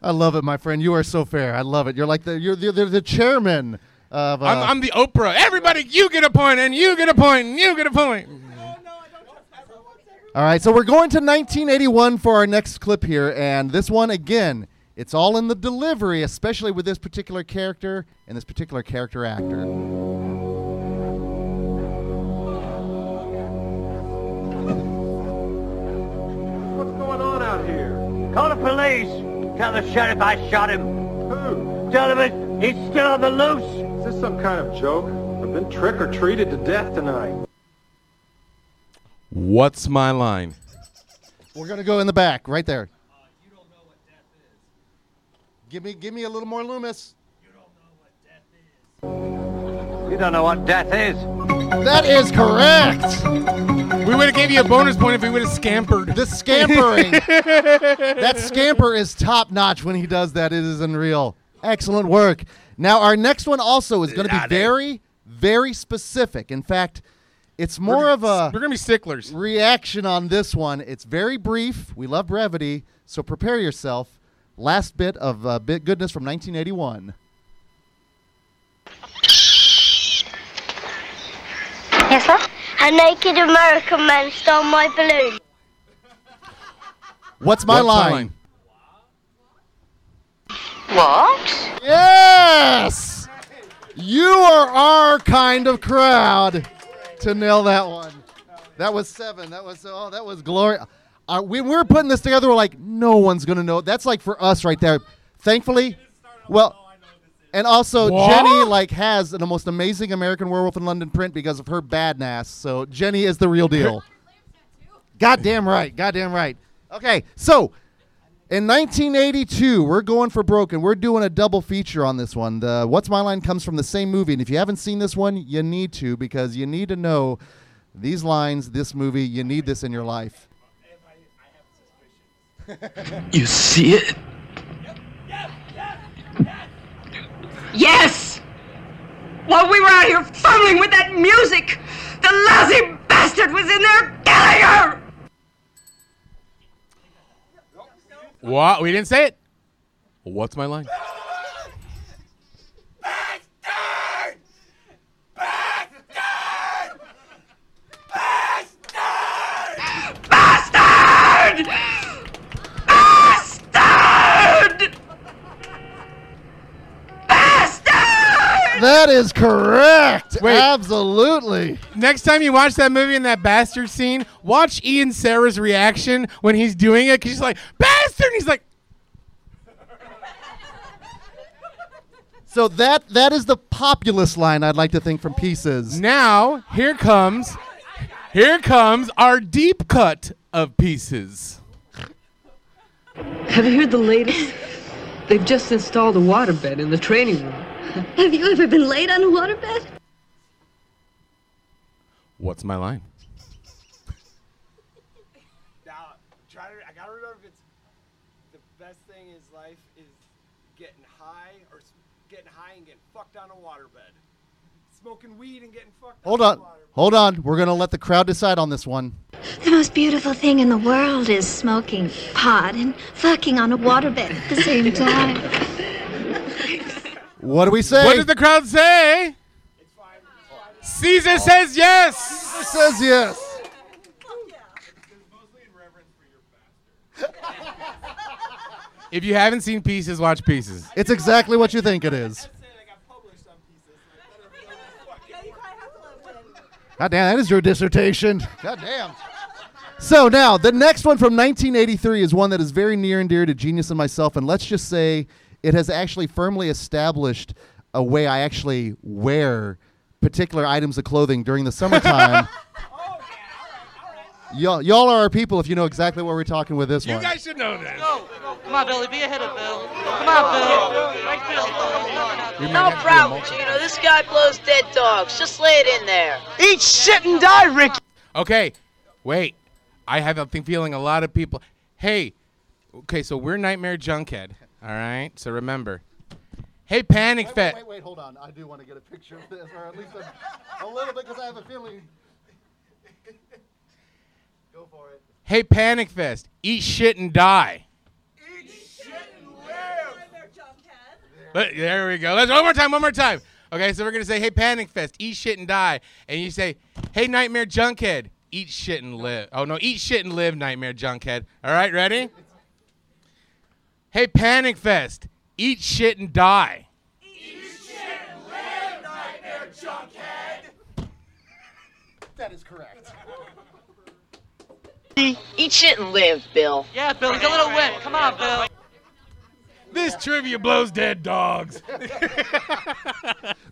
I love it, my friend. You are so fair. I love it. You're like the chairman of. I'm the Oprah. Everybody, you get a point, and you get a point, and you get a point. No, I don't trust everyone. All right, so we're going to 1981 for our next clip here, and this one again. It's all in the delivery, especially with this particular character and this particular character actor. Call the police. Tell the sheriff I shot him. Who? Tell him he's still on the loose. Is this some kind of joke? I've been trick-or-treated to death tonight. What's my line? We're going to go in the back, right there. You don't know what death is. Give me a little more Loomis. You don't know what death is. You don't know what death is. That is correct. We would have gave you a bonus point if we would have scampered. The scampering. That scamper is top notch when he does that. It is unreal. Excellent work. Now, our next one also is going to be very, very specific. In fact, it's more of a we're going to be sticklers. Reaction on this one. It's very brief. We love brevity, so prepare yourself. Last bit of goodness from 1981. Yes, sir? A naked American man stole my balloon. What's my line? What? Yes! You are our kind of crowd to nail that one. That was 7. That was glory. We were putting this together. We're like, no one's going to know. That's like for us right there. Thankfully, well, and also what? Jenny like has the most amazing American Werewolf in London print because of her badness. So Jenny is the real deal. Goddamn right. Goddamn right. Okay, so in 1982, we're going for broken. We're doing a double feature on this one. The What's My Line comes from the same movie, and if you haven't seen this one, you need to, because you need to know these lines, this movie, you need this in your life. You see it? Yes! While we were out here fumbling with that music, the lousy bastard was in there killing her! What? We didn't say it. What's my line? Bastard! Bastard! Bastard! Bastard! Bastard! Bastard! That is correct. Wait. Absolutely. Next time you watch that movie and that bastard scene, watch Ian Sarah's reaction when he's doing it, because she's like, and he's like, so that is the populist line I'd like to think from Pieces. Now here comes our deep cut of Pieces. Have you heard the latest? They've just installed a waterbed in the training room. Have you ever been laid on a waterbed? What's my line? Smoking weed and getting fucked. Hold on. We're going to let the crowd decide on this one. The most beautiful thing in the world is smoking pot and fucking on a waterbed at the same time. What do we say? What did the crowd say? It's fine. Caesar says yes. Caesar says yes. It's mostly in reverence for your bastard. If you haven't seen Pieces, watch Pieces. It's exactly what you think it is. God damn, that is your dissertation. God damn. So now, the next one from 1983 is one that is very near and dear to Genius and myself, and let's just say it has actually firmly established a way I actually wear particular items of clothing during the summertime. Oh, yeah, all right. Y'all are our people if you know exactly what we're talking with this one. You guys should know that. No. Come on, Billy, be ahead of Bill. Come on, Bill. Like Bill. No problem, Gino. This guy blows dead dogs. Just lay it in there. Eat shit and die, Ricky. Okay, wait. I have a feeling a lot of people. Hey, okay, so we're Nightmare Junkhead, all right? So remember. Hey, Panic Fest. Wait, hold on. I do want to get a picture of this, or at least a little bit, because I have a feeling. Go for it. Hey, Panic Fest. Eat shit and die. There we go. Let's one more time. Okay, so we're going to say, hey, Panic Fest, eat shit and die. And you say, hey, Nightmare Junkhead, eat shit and live. Oh, no, eat shit and live, Nightmare Junkhead. All right, ready? Hey, Panic Fest, eat shit and die. Eat shit and live, Nightmare Junkhead. That is correct. Eat shit and live, Bill. Yeah, Bill, he's a little wet. Come on, Bill. This trivia blows dead dogs.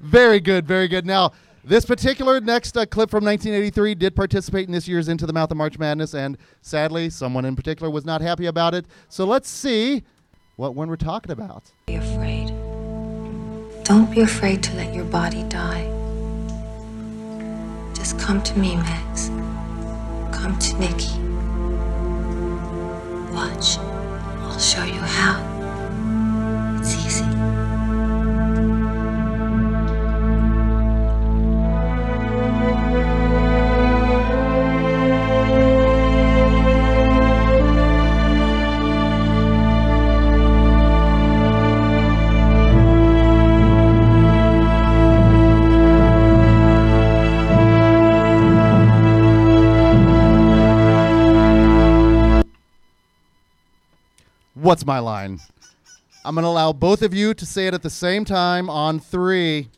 Very good, very good. Now, this particular next clip from 1983 did participate in this year's Into the Mouth of March Madness, and sadly, someone in particular was not happy about it. So let's see what one we're talking about. Be afraid. Don't be afraid to let your body die. Just come to me, Max. Come to Nikki. Watch. I'll show you how. It's easy. What's my line? I'm going to allow both of you to say it at the same time on 3.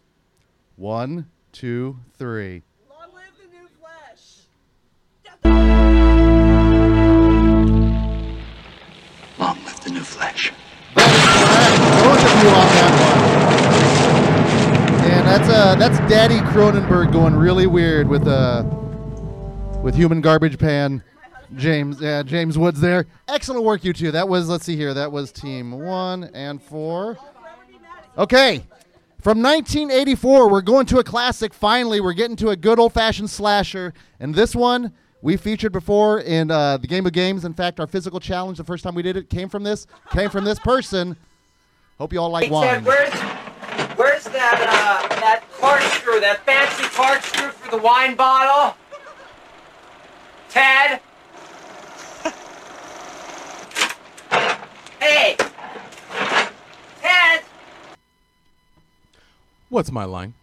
1, 2, 3. Long live the new flesh. Long live the new flesh. that's Daddy Cronenberg going really weird with human garbage pan. James Woods there. Excellent work, you two. That was, let's see here, that was team 1 and 4. Okay, from 1984, we're going to a classic. Finally, we're getting to a good old-fashioned slasher. And this one we featured before in the Game of Games. In fact, our physical challenge, the first time we did it, came from this person. Hope you all like wine. Ted, where's that corkscrew, that fancy corkscrew for the wine bottle? Ted? Hey! Ted! What's my line?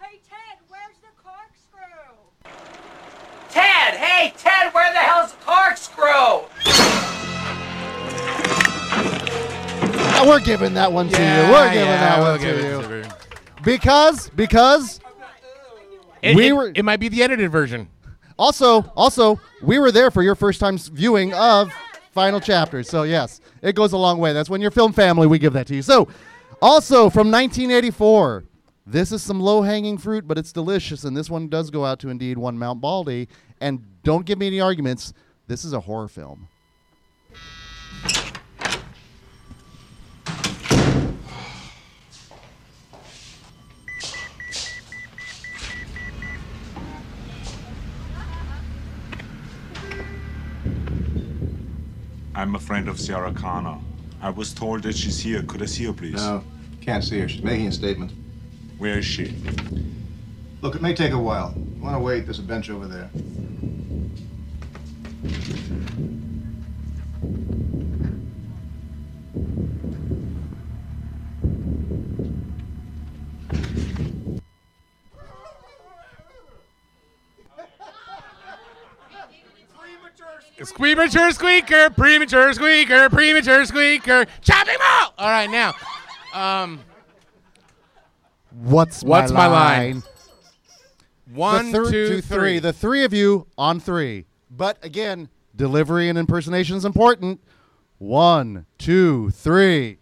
Hey, Ted, where's the corkscrew? Ted! Hey, Ted, where the hell's the corkscrew? Now we're giving that one to you. We're giving that one to you. Because... It might be the edited version. Also, we were there for your first time viewing of Final Chapter. So, yes, it goes a long way. That's when your film family, we give that to you. So, also from 1984, this is some low-hanging fruit, but it's delicious. And this one does go out to, indeed, one Mount Baldy. And don't give me any arguments. This is a horror film. I'm a friend of Sarah Connor. I was told that she's here. Could I see her, please? No, can't see her. She's making a statement. Where is she? Look, it may take a while. You want to wait? There's a bench over there. Premature squeaker, premature squeaker, premature squeaker. Chopping Mall! All right, now. What's my line? 1, 2, 3. The three of you on three. But again, delivery and impersonation is important. 1, 2, 3.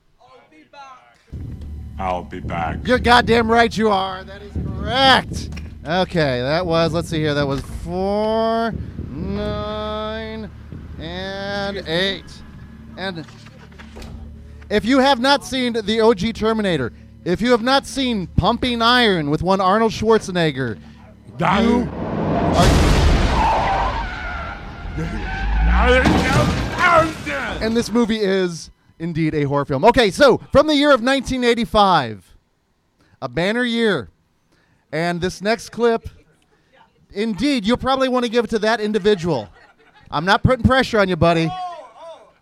I'll be back. You're goddamn right you are. That is correct. Okay, that was, let's see here, that was 4, 9, and 8. And if you have not seen the OG Terminator, if you have not seen Pumping Iron with one Arnold Schwarzenegger, and this movie is indeed a horror film. Okay, so from the year of 1985, a banner year, and this next clip, indeed, you'll probably want to give it to that individual. I'm not putting pressure on you, buddy,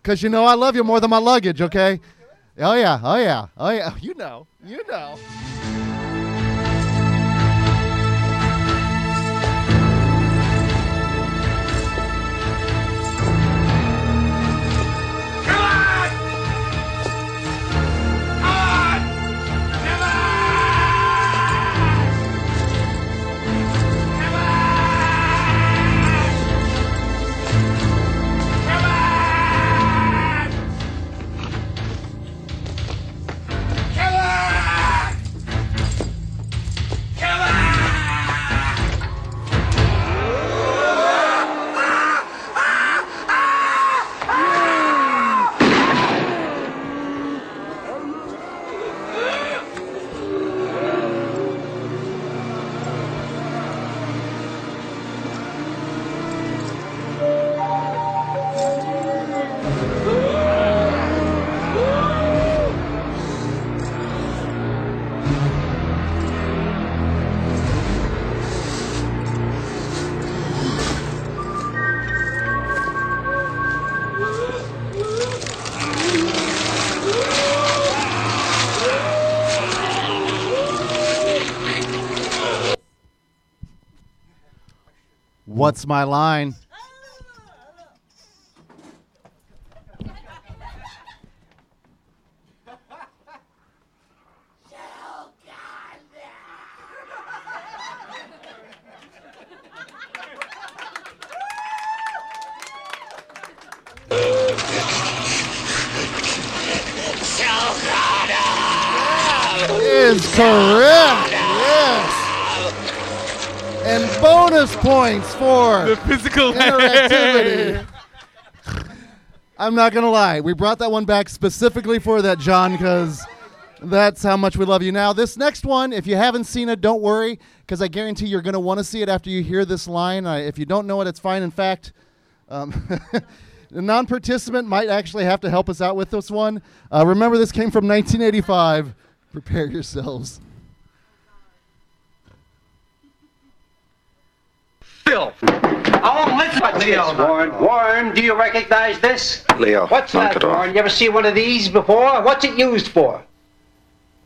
because you know I love you more than my luggage, okay? Oh, yeah. You know. What's my line? is correct. Yes. And bonus points for the physical interactivity. I'm not going to lie. We brought that one back specifically for that, John, because that's how much we love you. Now, this next one, if you haven't seen it, don't worry, because I guarantee you're going to want to see it after you hear this line. If you don't know it, it's fine. In fact, the non-participant might actually have to help us out with this one. Remember, this came from 1985. Prepare yourselves. Bill. I won't listen to Leo. Warren, do you recognize this? Leo. What's that, Warren? You ever see one of these before? What's it used for?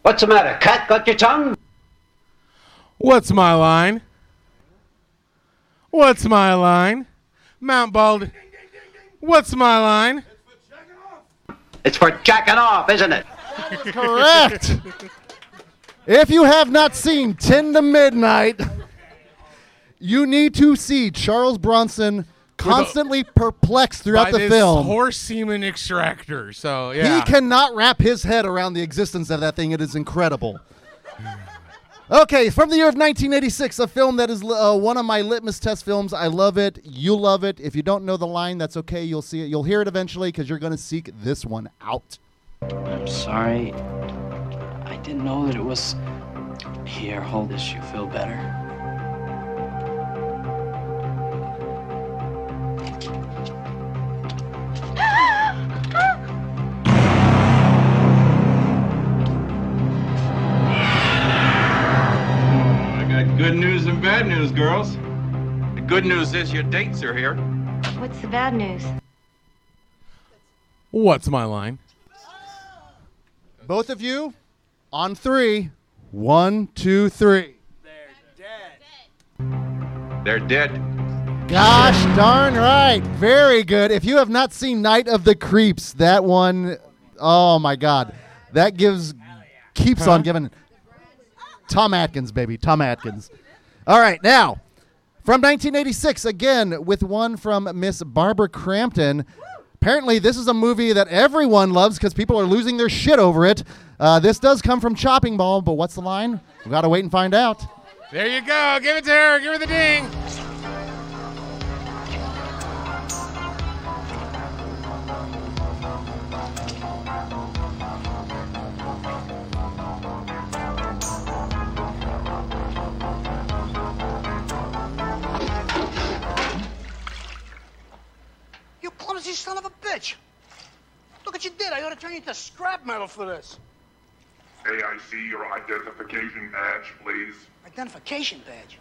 What's the matter? Cat got your tongue? What's my line? What's my line? Mount Baldy. What's my line? It's for jacking off. It's for jacking off, isn't it? That was correct. If you have not seen 10 to Midnight, you need to see Charles Bronson constantly perplexed throughout the film. By this horse semen extractor, so yeah. He cannot wrap his head around the existence of that thing. It is incredible. Okay, from the year of 1986, a film that is one of my litmus test films. I love it. You love it. If you don't know the line, that's okay. You'll see it. You'll hear it eventually because you're going to seek this one out. I'm sorry. I didn't know that it was... Here, hold this. You feel better. Good news and bad news, girls. The good news is your dates are here. What's the bad news? What's my line? Both of you on three. 1, 2, 3. They're dead. Gosh darn right. Very good. If you have not seen Night of the Creeps, that one, oh my God. That gives, keeps on giving. Tom Atkins, baby. Tom Atkins. All right, now, from 1986, again, with one from Miss Barbara Crampton. Apparently, this is a movie that everyone loves because people are losing their shit over it. This does come from Chopping Mall, but what's the line? We've got to wait and find out. There you go. Give it to her. Give her the ding. You son of a bitch. Look what you did. I ought to turn you into scrap metal for this. AIC, your identification badge, please. Identification badge?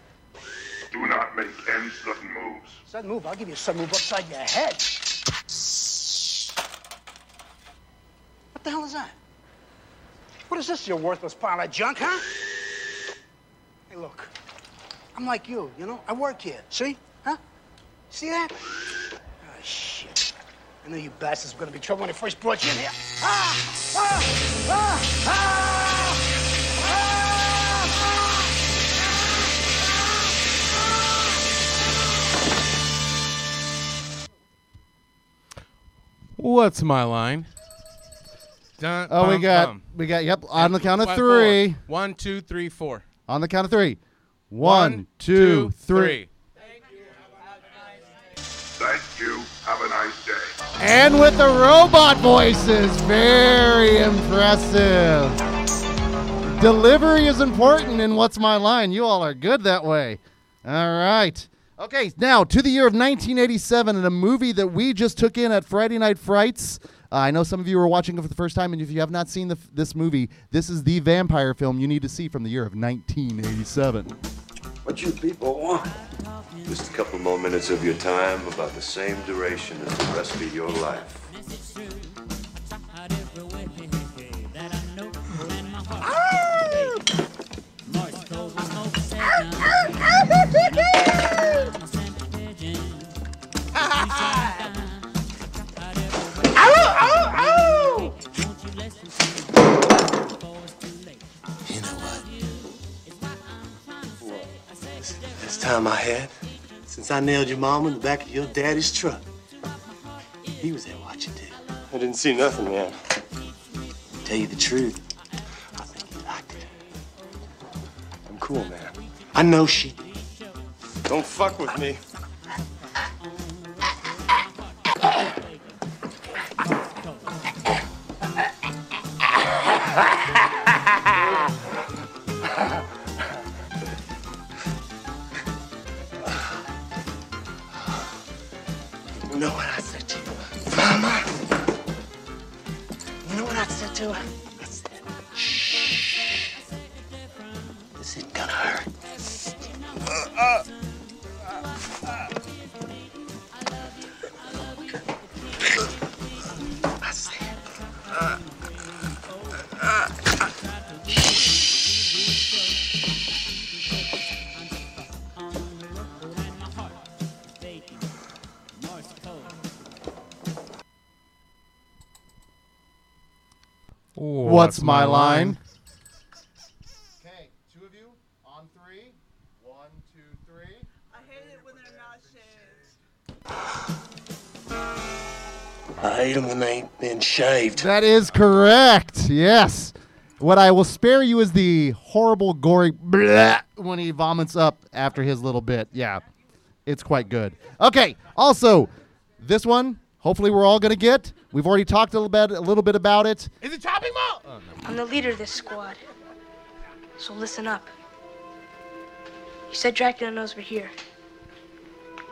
Do not make any sudden moves. Sudden move? I'll give you a sudden move upside your head. What the hell is that? What is this, your worthless pile of junk, huh? Hey, look. I'm like you, you know? I work here. See? Huh? See that? Shit. I knew you bastards were going to be trouble when I first brought you in here. Ah! Ah! Ah! Ah! Ah! What's my line? Dun, oh, we got, yep, on the count of three. 1, 2, 3, 4. On the count of three. 1, 2, 3. Thank you. Have a nice day. And with the robot voices, very impressive. Delivery is important in What's My Line. You all are good that way. All right. Okay, now to the year of 1987 and a movie that we just took in at Friday Night Frights. I know some of you were watching it for the first time, and if you have not seen this movie, this is the vampire film you need to see from the year of 1987. What you people want? Just a couple more minutes of your time, about the same duration as the rest of your life. You know what? This time I had, since I nailed your mama in the back of your daddy's truck. He was there watching, too. I didn't see nothing, man. Tell you the truth, I think he liked it. cool, man. I know she did. Don't fuck with me. What's my line? Okay, two of you on three. One, two, three. I hate it when they're not shaved. I hate them when they ain't been shaved. That is correct. Yes. What I will spare you is the horrible, gory bleh when he vomits up after his little bit. Yeah, it's quite good. Okay, also, this one, hopefully we're all going to get. We've already talked a little bit about it. Is it Chopping Mall? Oh, no. I'm the leader of this squad, so listen up. You said Dracula knows we're here,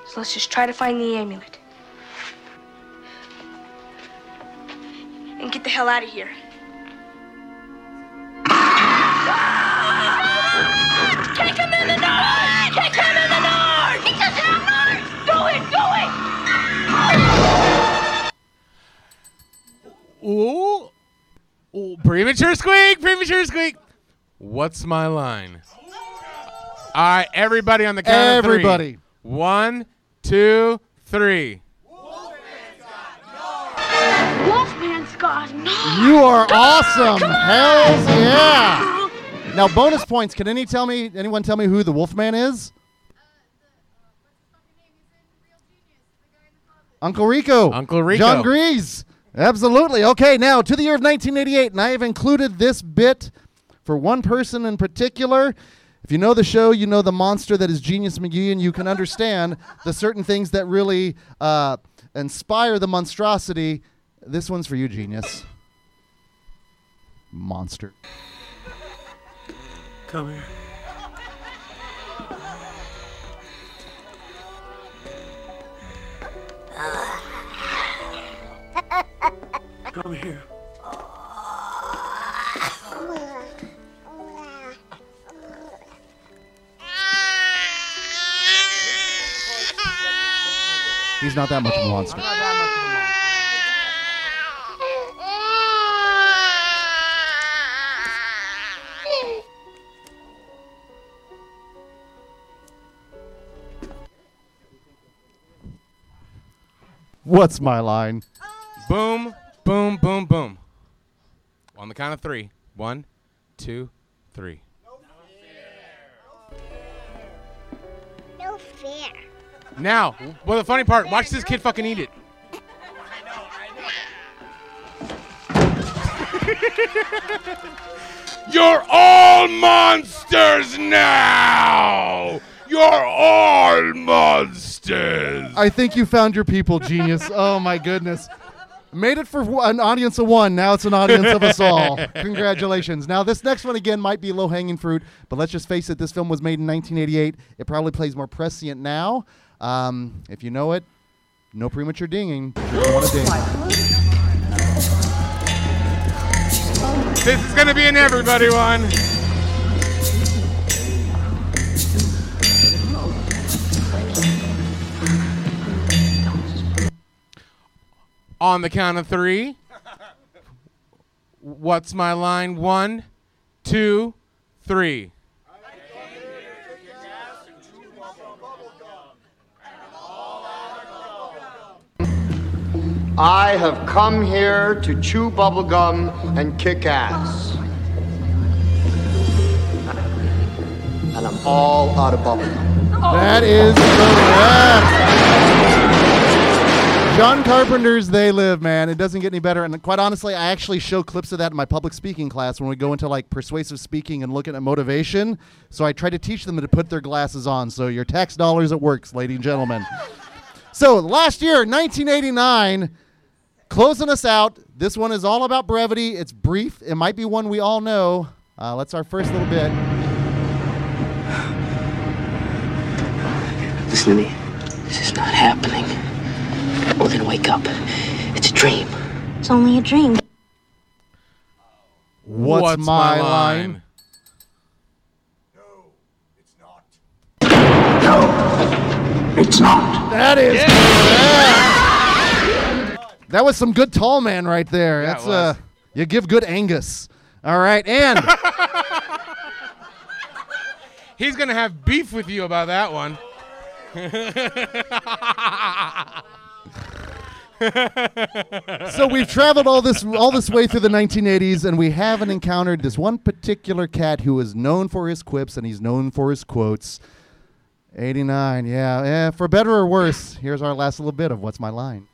so let's just try to find the amulet. And get the hell out of here. Kick him in the north! Kick him in the north! Kick us out north! Do it! Do it! Ooh. Ooh, premature squeak, premature squeak. What's my line? All right, everybody on the count of three. One, two, three. Wolfman's got no. You are awesome. Hells yeah. Now, bonus points. Can anyone tell me who the Wolfman is? Uncle Rico. Uncle Rico. John Grease. Absolutely. Okay, now to the year of 1988, and I have included this bit for one person in particular. If you know the show, you know the monster that is Genius McGee, and you can understand the certain things that really inspire the monstrosity. This one's for you, Genius. Monster. Come here. Come here. He's not that much of a monster. I'm not that much of a monster. What's my line? Boom. Boom, boom, boom. On the count of three. One, two, three. No fear. No fear. Now, well, the funny part, watch this kid fucking eat it. I know. You're all monsters now! You're all monsters! I think you found your people, Genius. Oh, my goodness. Made it for an audience of one. Now it's an audience of us all. Congratulations. Now, this next one, again, might be low-hanging fruit, but let's just face it. This film was made in 1988. It probably plays more prescient now. If you know it, no premature dinging. If you don't want to ding. This is going to be an everybody one. On the count of three, what's my line? One, two, three. I gave you your gas and 2 bubble gum, and all our bubblegum. I have come here to chew bubblegum and kick ass. And I'm all out of bubblegum. That is correct. John Carpenter's They Live, man. It doesn't get any better. And quite honestly, I actually show clips of that in my public speaking class when we go into like persuasive speaking and looking at motivation. So I try to teach them to put their glasses on. So your tax dollars at works, ladies and gentlemen. So last year, 1989, closing us out. This one is all about brevity. It's brief. It might be one we all know. That's our first little bit. Listen to me. This is not happening. We're gonna wake up. It's a dream. It's only a dream. What's my line? No, it's not. No, it's not. That is. Yeah. Yeah. That was some good tall man right there. Yeah, that's you give good Angus. All right, and he's gonna have beef with you about that one. So we've traveled all this way through the 1980s, and we haven't encountered this one particular cat who is known for his quips and he's known for his quotes. 89, yeah. For better or worse, here's our last little bit of What's My Line.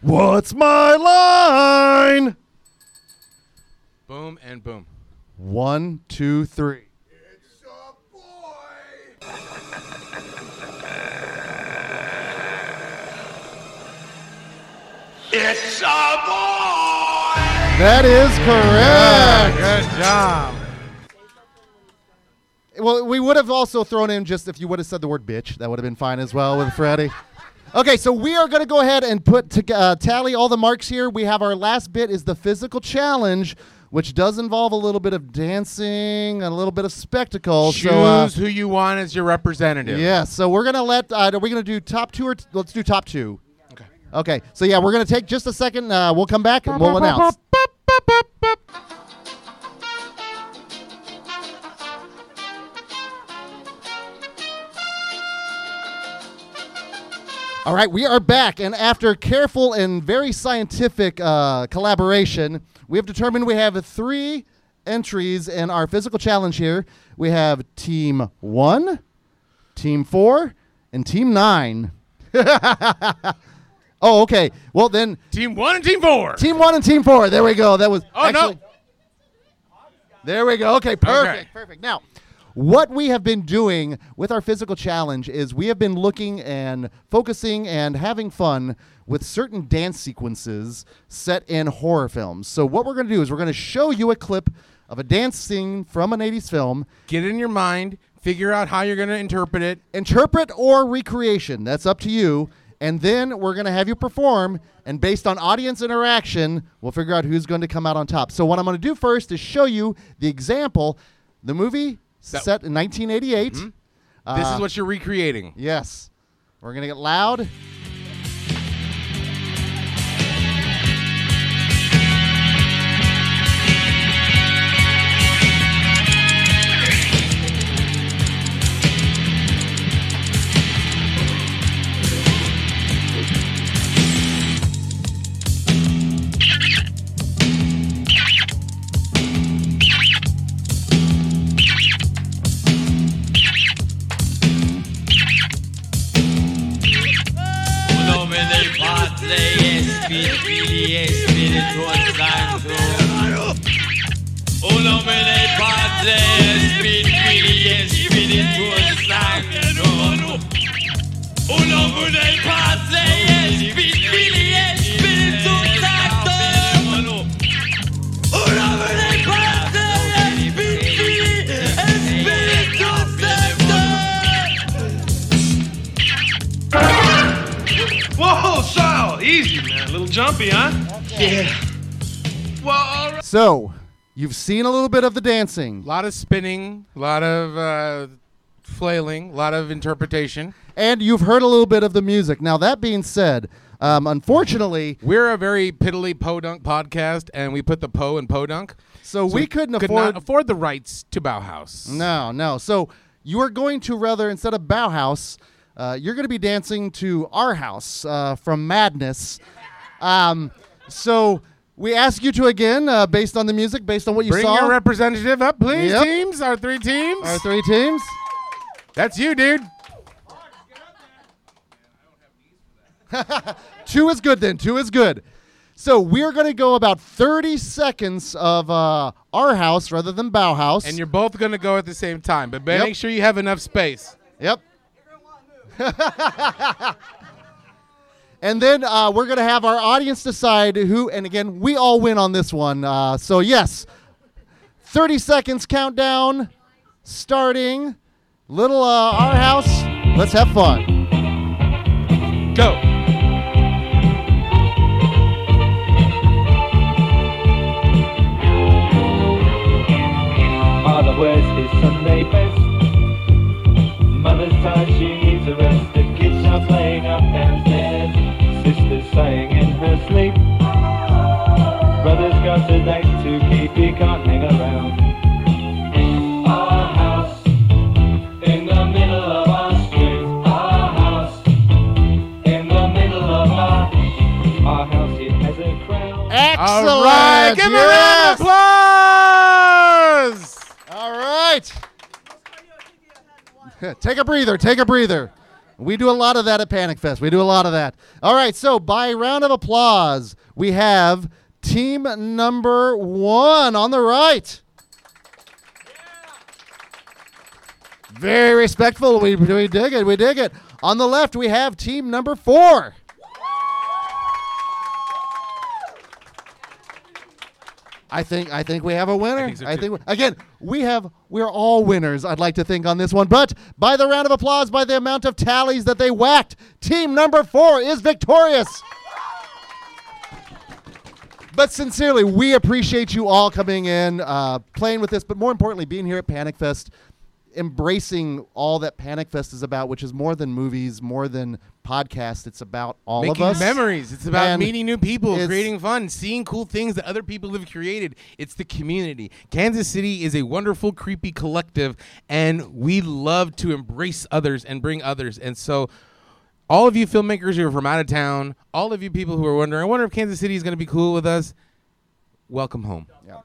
What's my line? Boom and boom. 1, 2, 3. It's a boy. It's a boy. That is correct. Good job. Well, we would have also thrown in just if you would have said the word bitch. That would have been fine as well with Freddie. Okay, so we are going to go ahead and put tally all the marks here. We have our last bit is the physical challenge, which does involve a little bit of dancing, a little bit of spectacle. Choose who you want as your representative. Yeah, so we're going to are we going to do top two or let's do top two. Okay. Okay, so yeah, we're going to take just a second. We'll come back and we'll announce. All right, we are back, and after careful and very scientific collaboration, we have determined we have 3 entries in our physical challenge here. We have Team 1, Team 4, and Team 9. Oh, okay. Well, then... Team 1 and Team 4. Team 1 and Team 4. There we go. That was... Oh, actually, no. There we go. Okay, perfect, okay. Perfect. Now... What we have been doing with our physical challenge is we have been looking and focusing and having fun with certain dance sequences set in horror films. So what we're going to do is we're going to show you a clip of a dance scene from an 80s film. Get it in your mind. Figure out how you're going to interpret it. Interpret or recreation. That's up to you. And then we're going to have you perform. And based on audience interaction, we'll figure out who's going to come out on top. So what I'm going to do first is show you the example. The movie... set in 1988. Mm-hmm. This is what you're recreating. Yes. We're going to get loud. jumpy, huh? Okay. Yeah. Well, all right. So, you've seen a little bit of the dancing. A lot of spinning, a lot of flailing, a lot of interpretation. And you've heard a little bit of the music. Now, that being said, unfortunately, we're a very piddly podunk podcast, and we put the po in podunk. So we could not afford the rights to Bauhaus. No. So you are going to rather, instead of Bauhaus, you're going to be dancing to Our House from Madness. So we ask you to again, based on the music, based on what you saw. Bring your representative up, please, teams. Our three teams. That's you, dude. Two is good then. So we're going to go about 30 seconds of Our House rather than Bauhaus. And you're both going to go at the same time, but make sure you have enough space. Yep. You're going to want to move. And then we're going to have our audience decide who, and again, we all win on this one. So yes, 30 seconds countdown starting. Little Our House. Let's have fun. Go. Where's his Sunday best? Mother says she needs a rest. The kids are playing up downstairs. Sister's sighing in her sleep. Brother's got a date to keep. He can't hang around. Our house, it has a crown. Excellent! All right, give me a round of applause! Take a breather. We do a lot of that at Panic Fest. All right, so by round of applause, we have team number one on the right. Yeah. Very respectful. We dig it. On the left, we have team number four. I think we have a winner. We're all winners, I'd like to think, on this one. But by the round of applause, by the amount of tallies that they whacked, team number four is victorious. But sincerely, we appreciate you all coming in, playing with this, but more importantly, being here at Panic Fest, embracing all that Panic Fest is about, which is more than movies, more than podcasts. It's about all making of us. Making memories. It's about meeting new people, creating fun, seeing cool things that other people have created. It's the community. Kansas City is a wonderful, creepy collective, and we love to embrace others and bring others. And so all of you filmmakers who are from out of town, all of you people who are wondering, I wonder if Kansas City is going to be cool with us, welcome home. Yeah.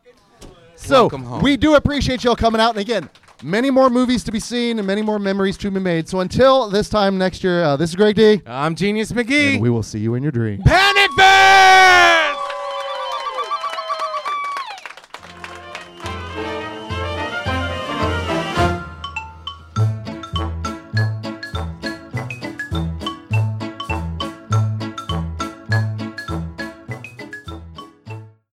So welcome home. We do appreciate y'all coming out. And again, many more movies to be seen and many more memories to be made. So until this time next year, this is Greg D. I'm Genius McGee. And we will see you in your dreams.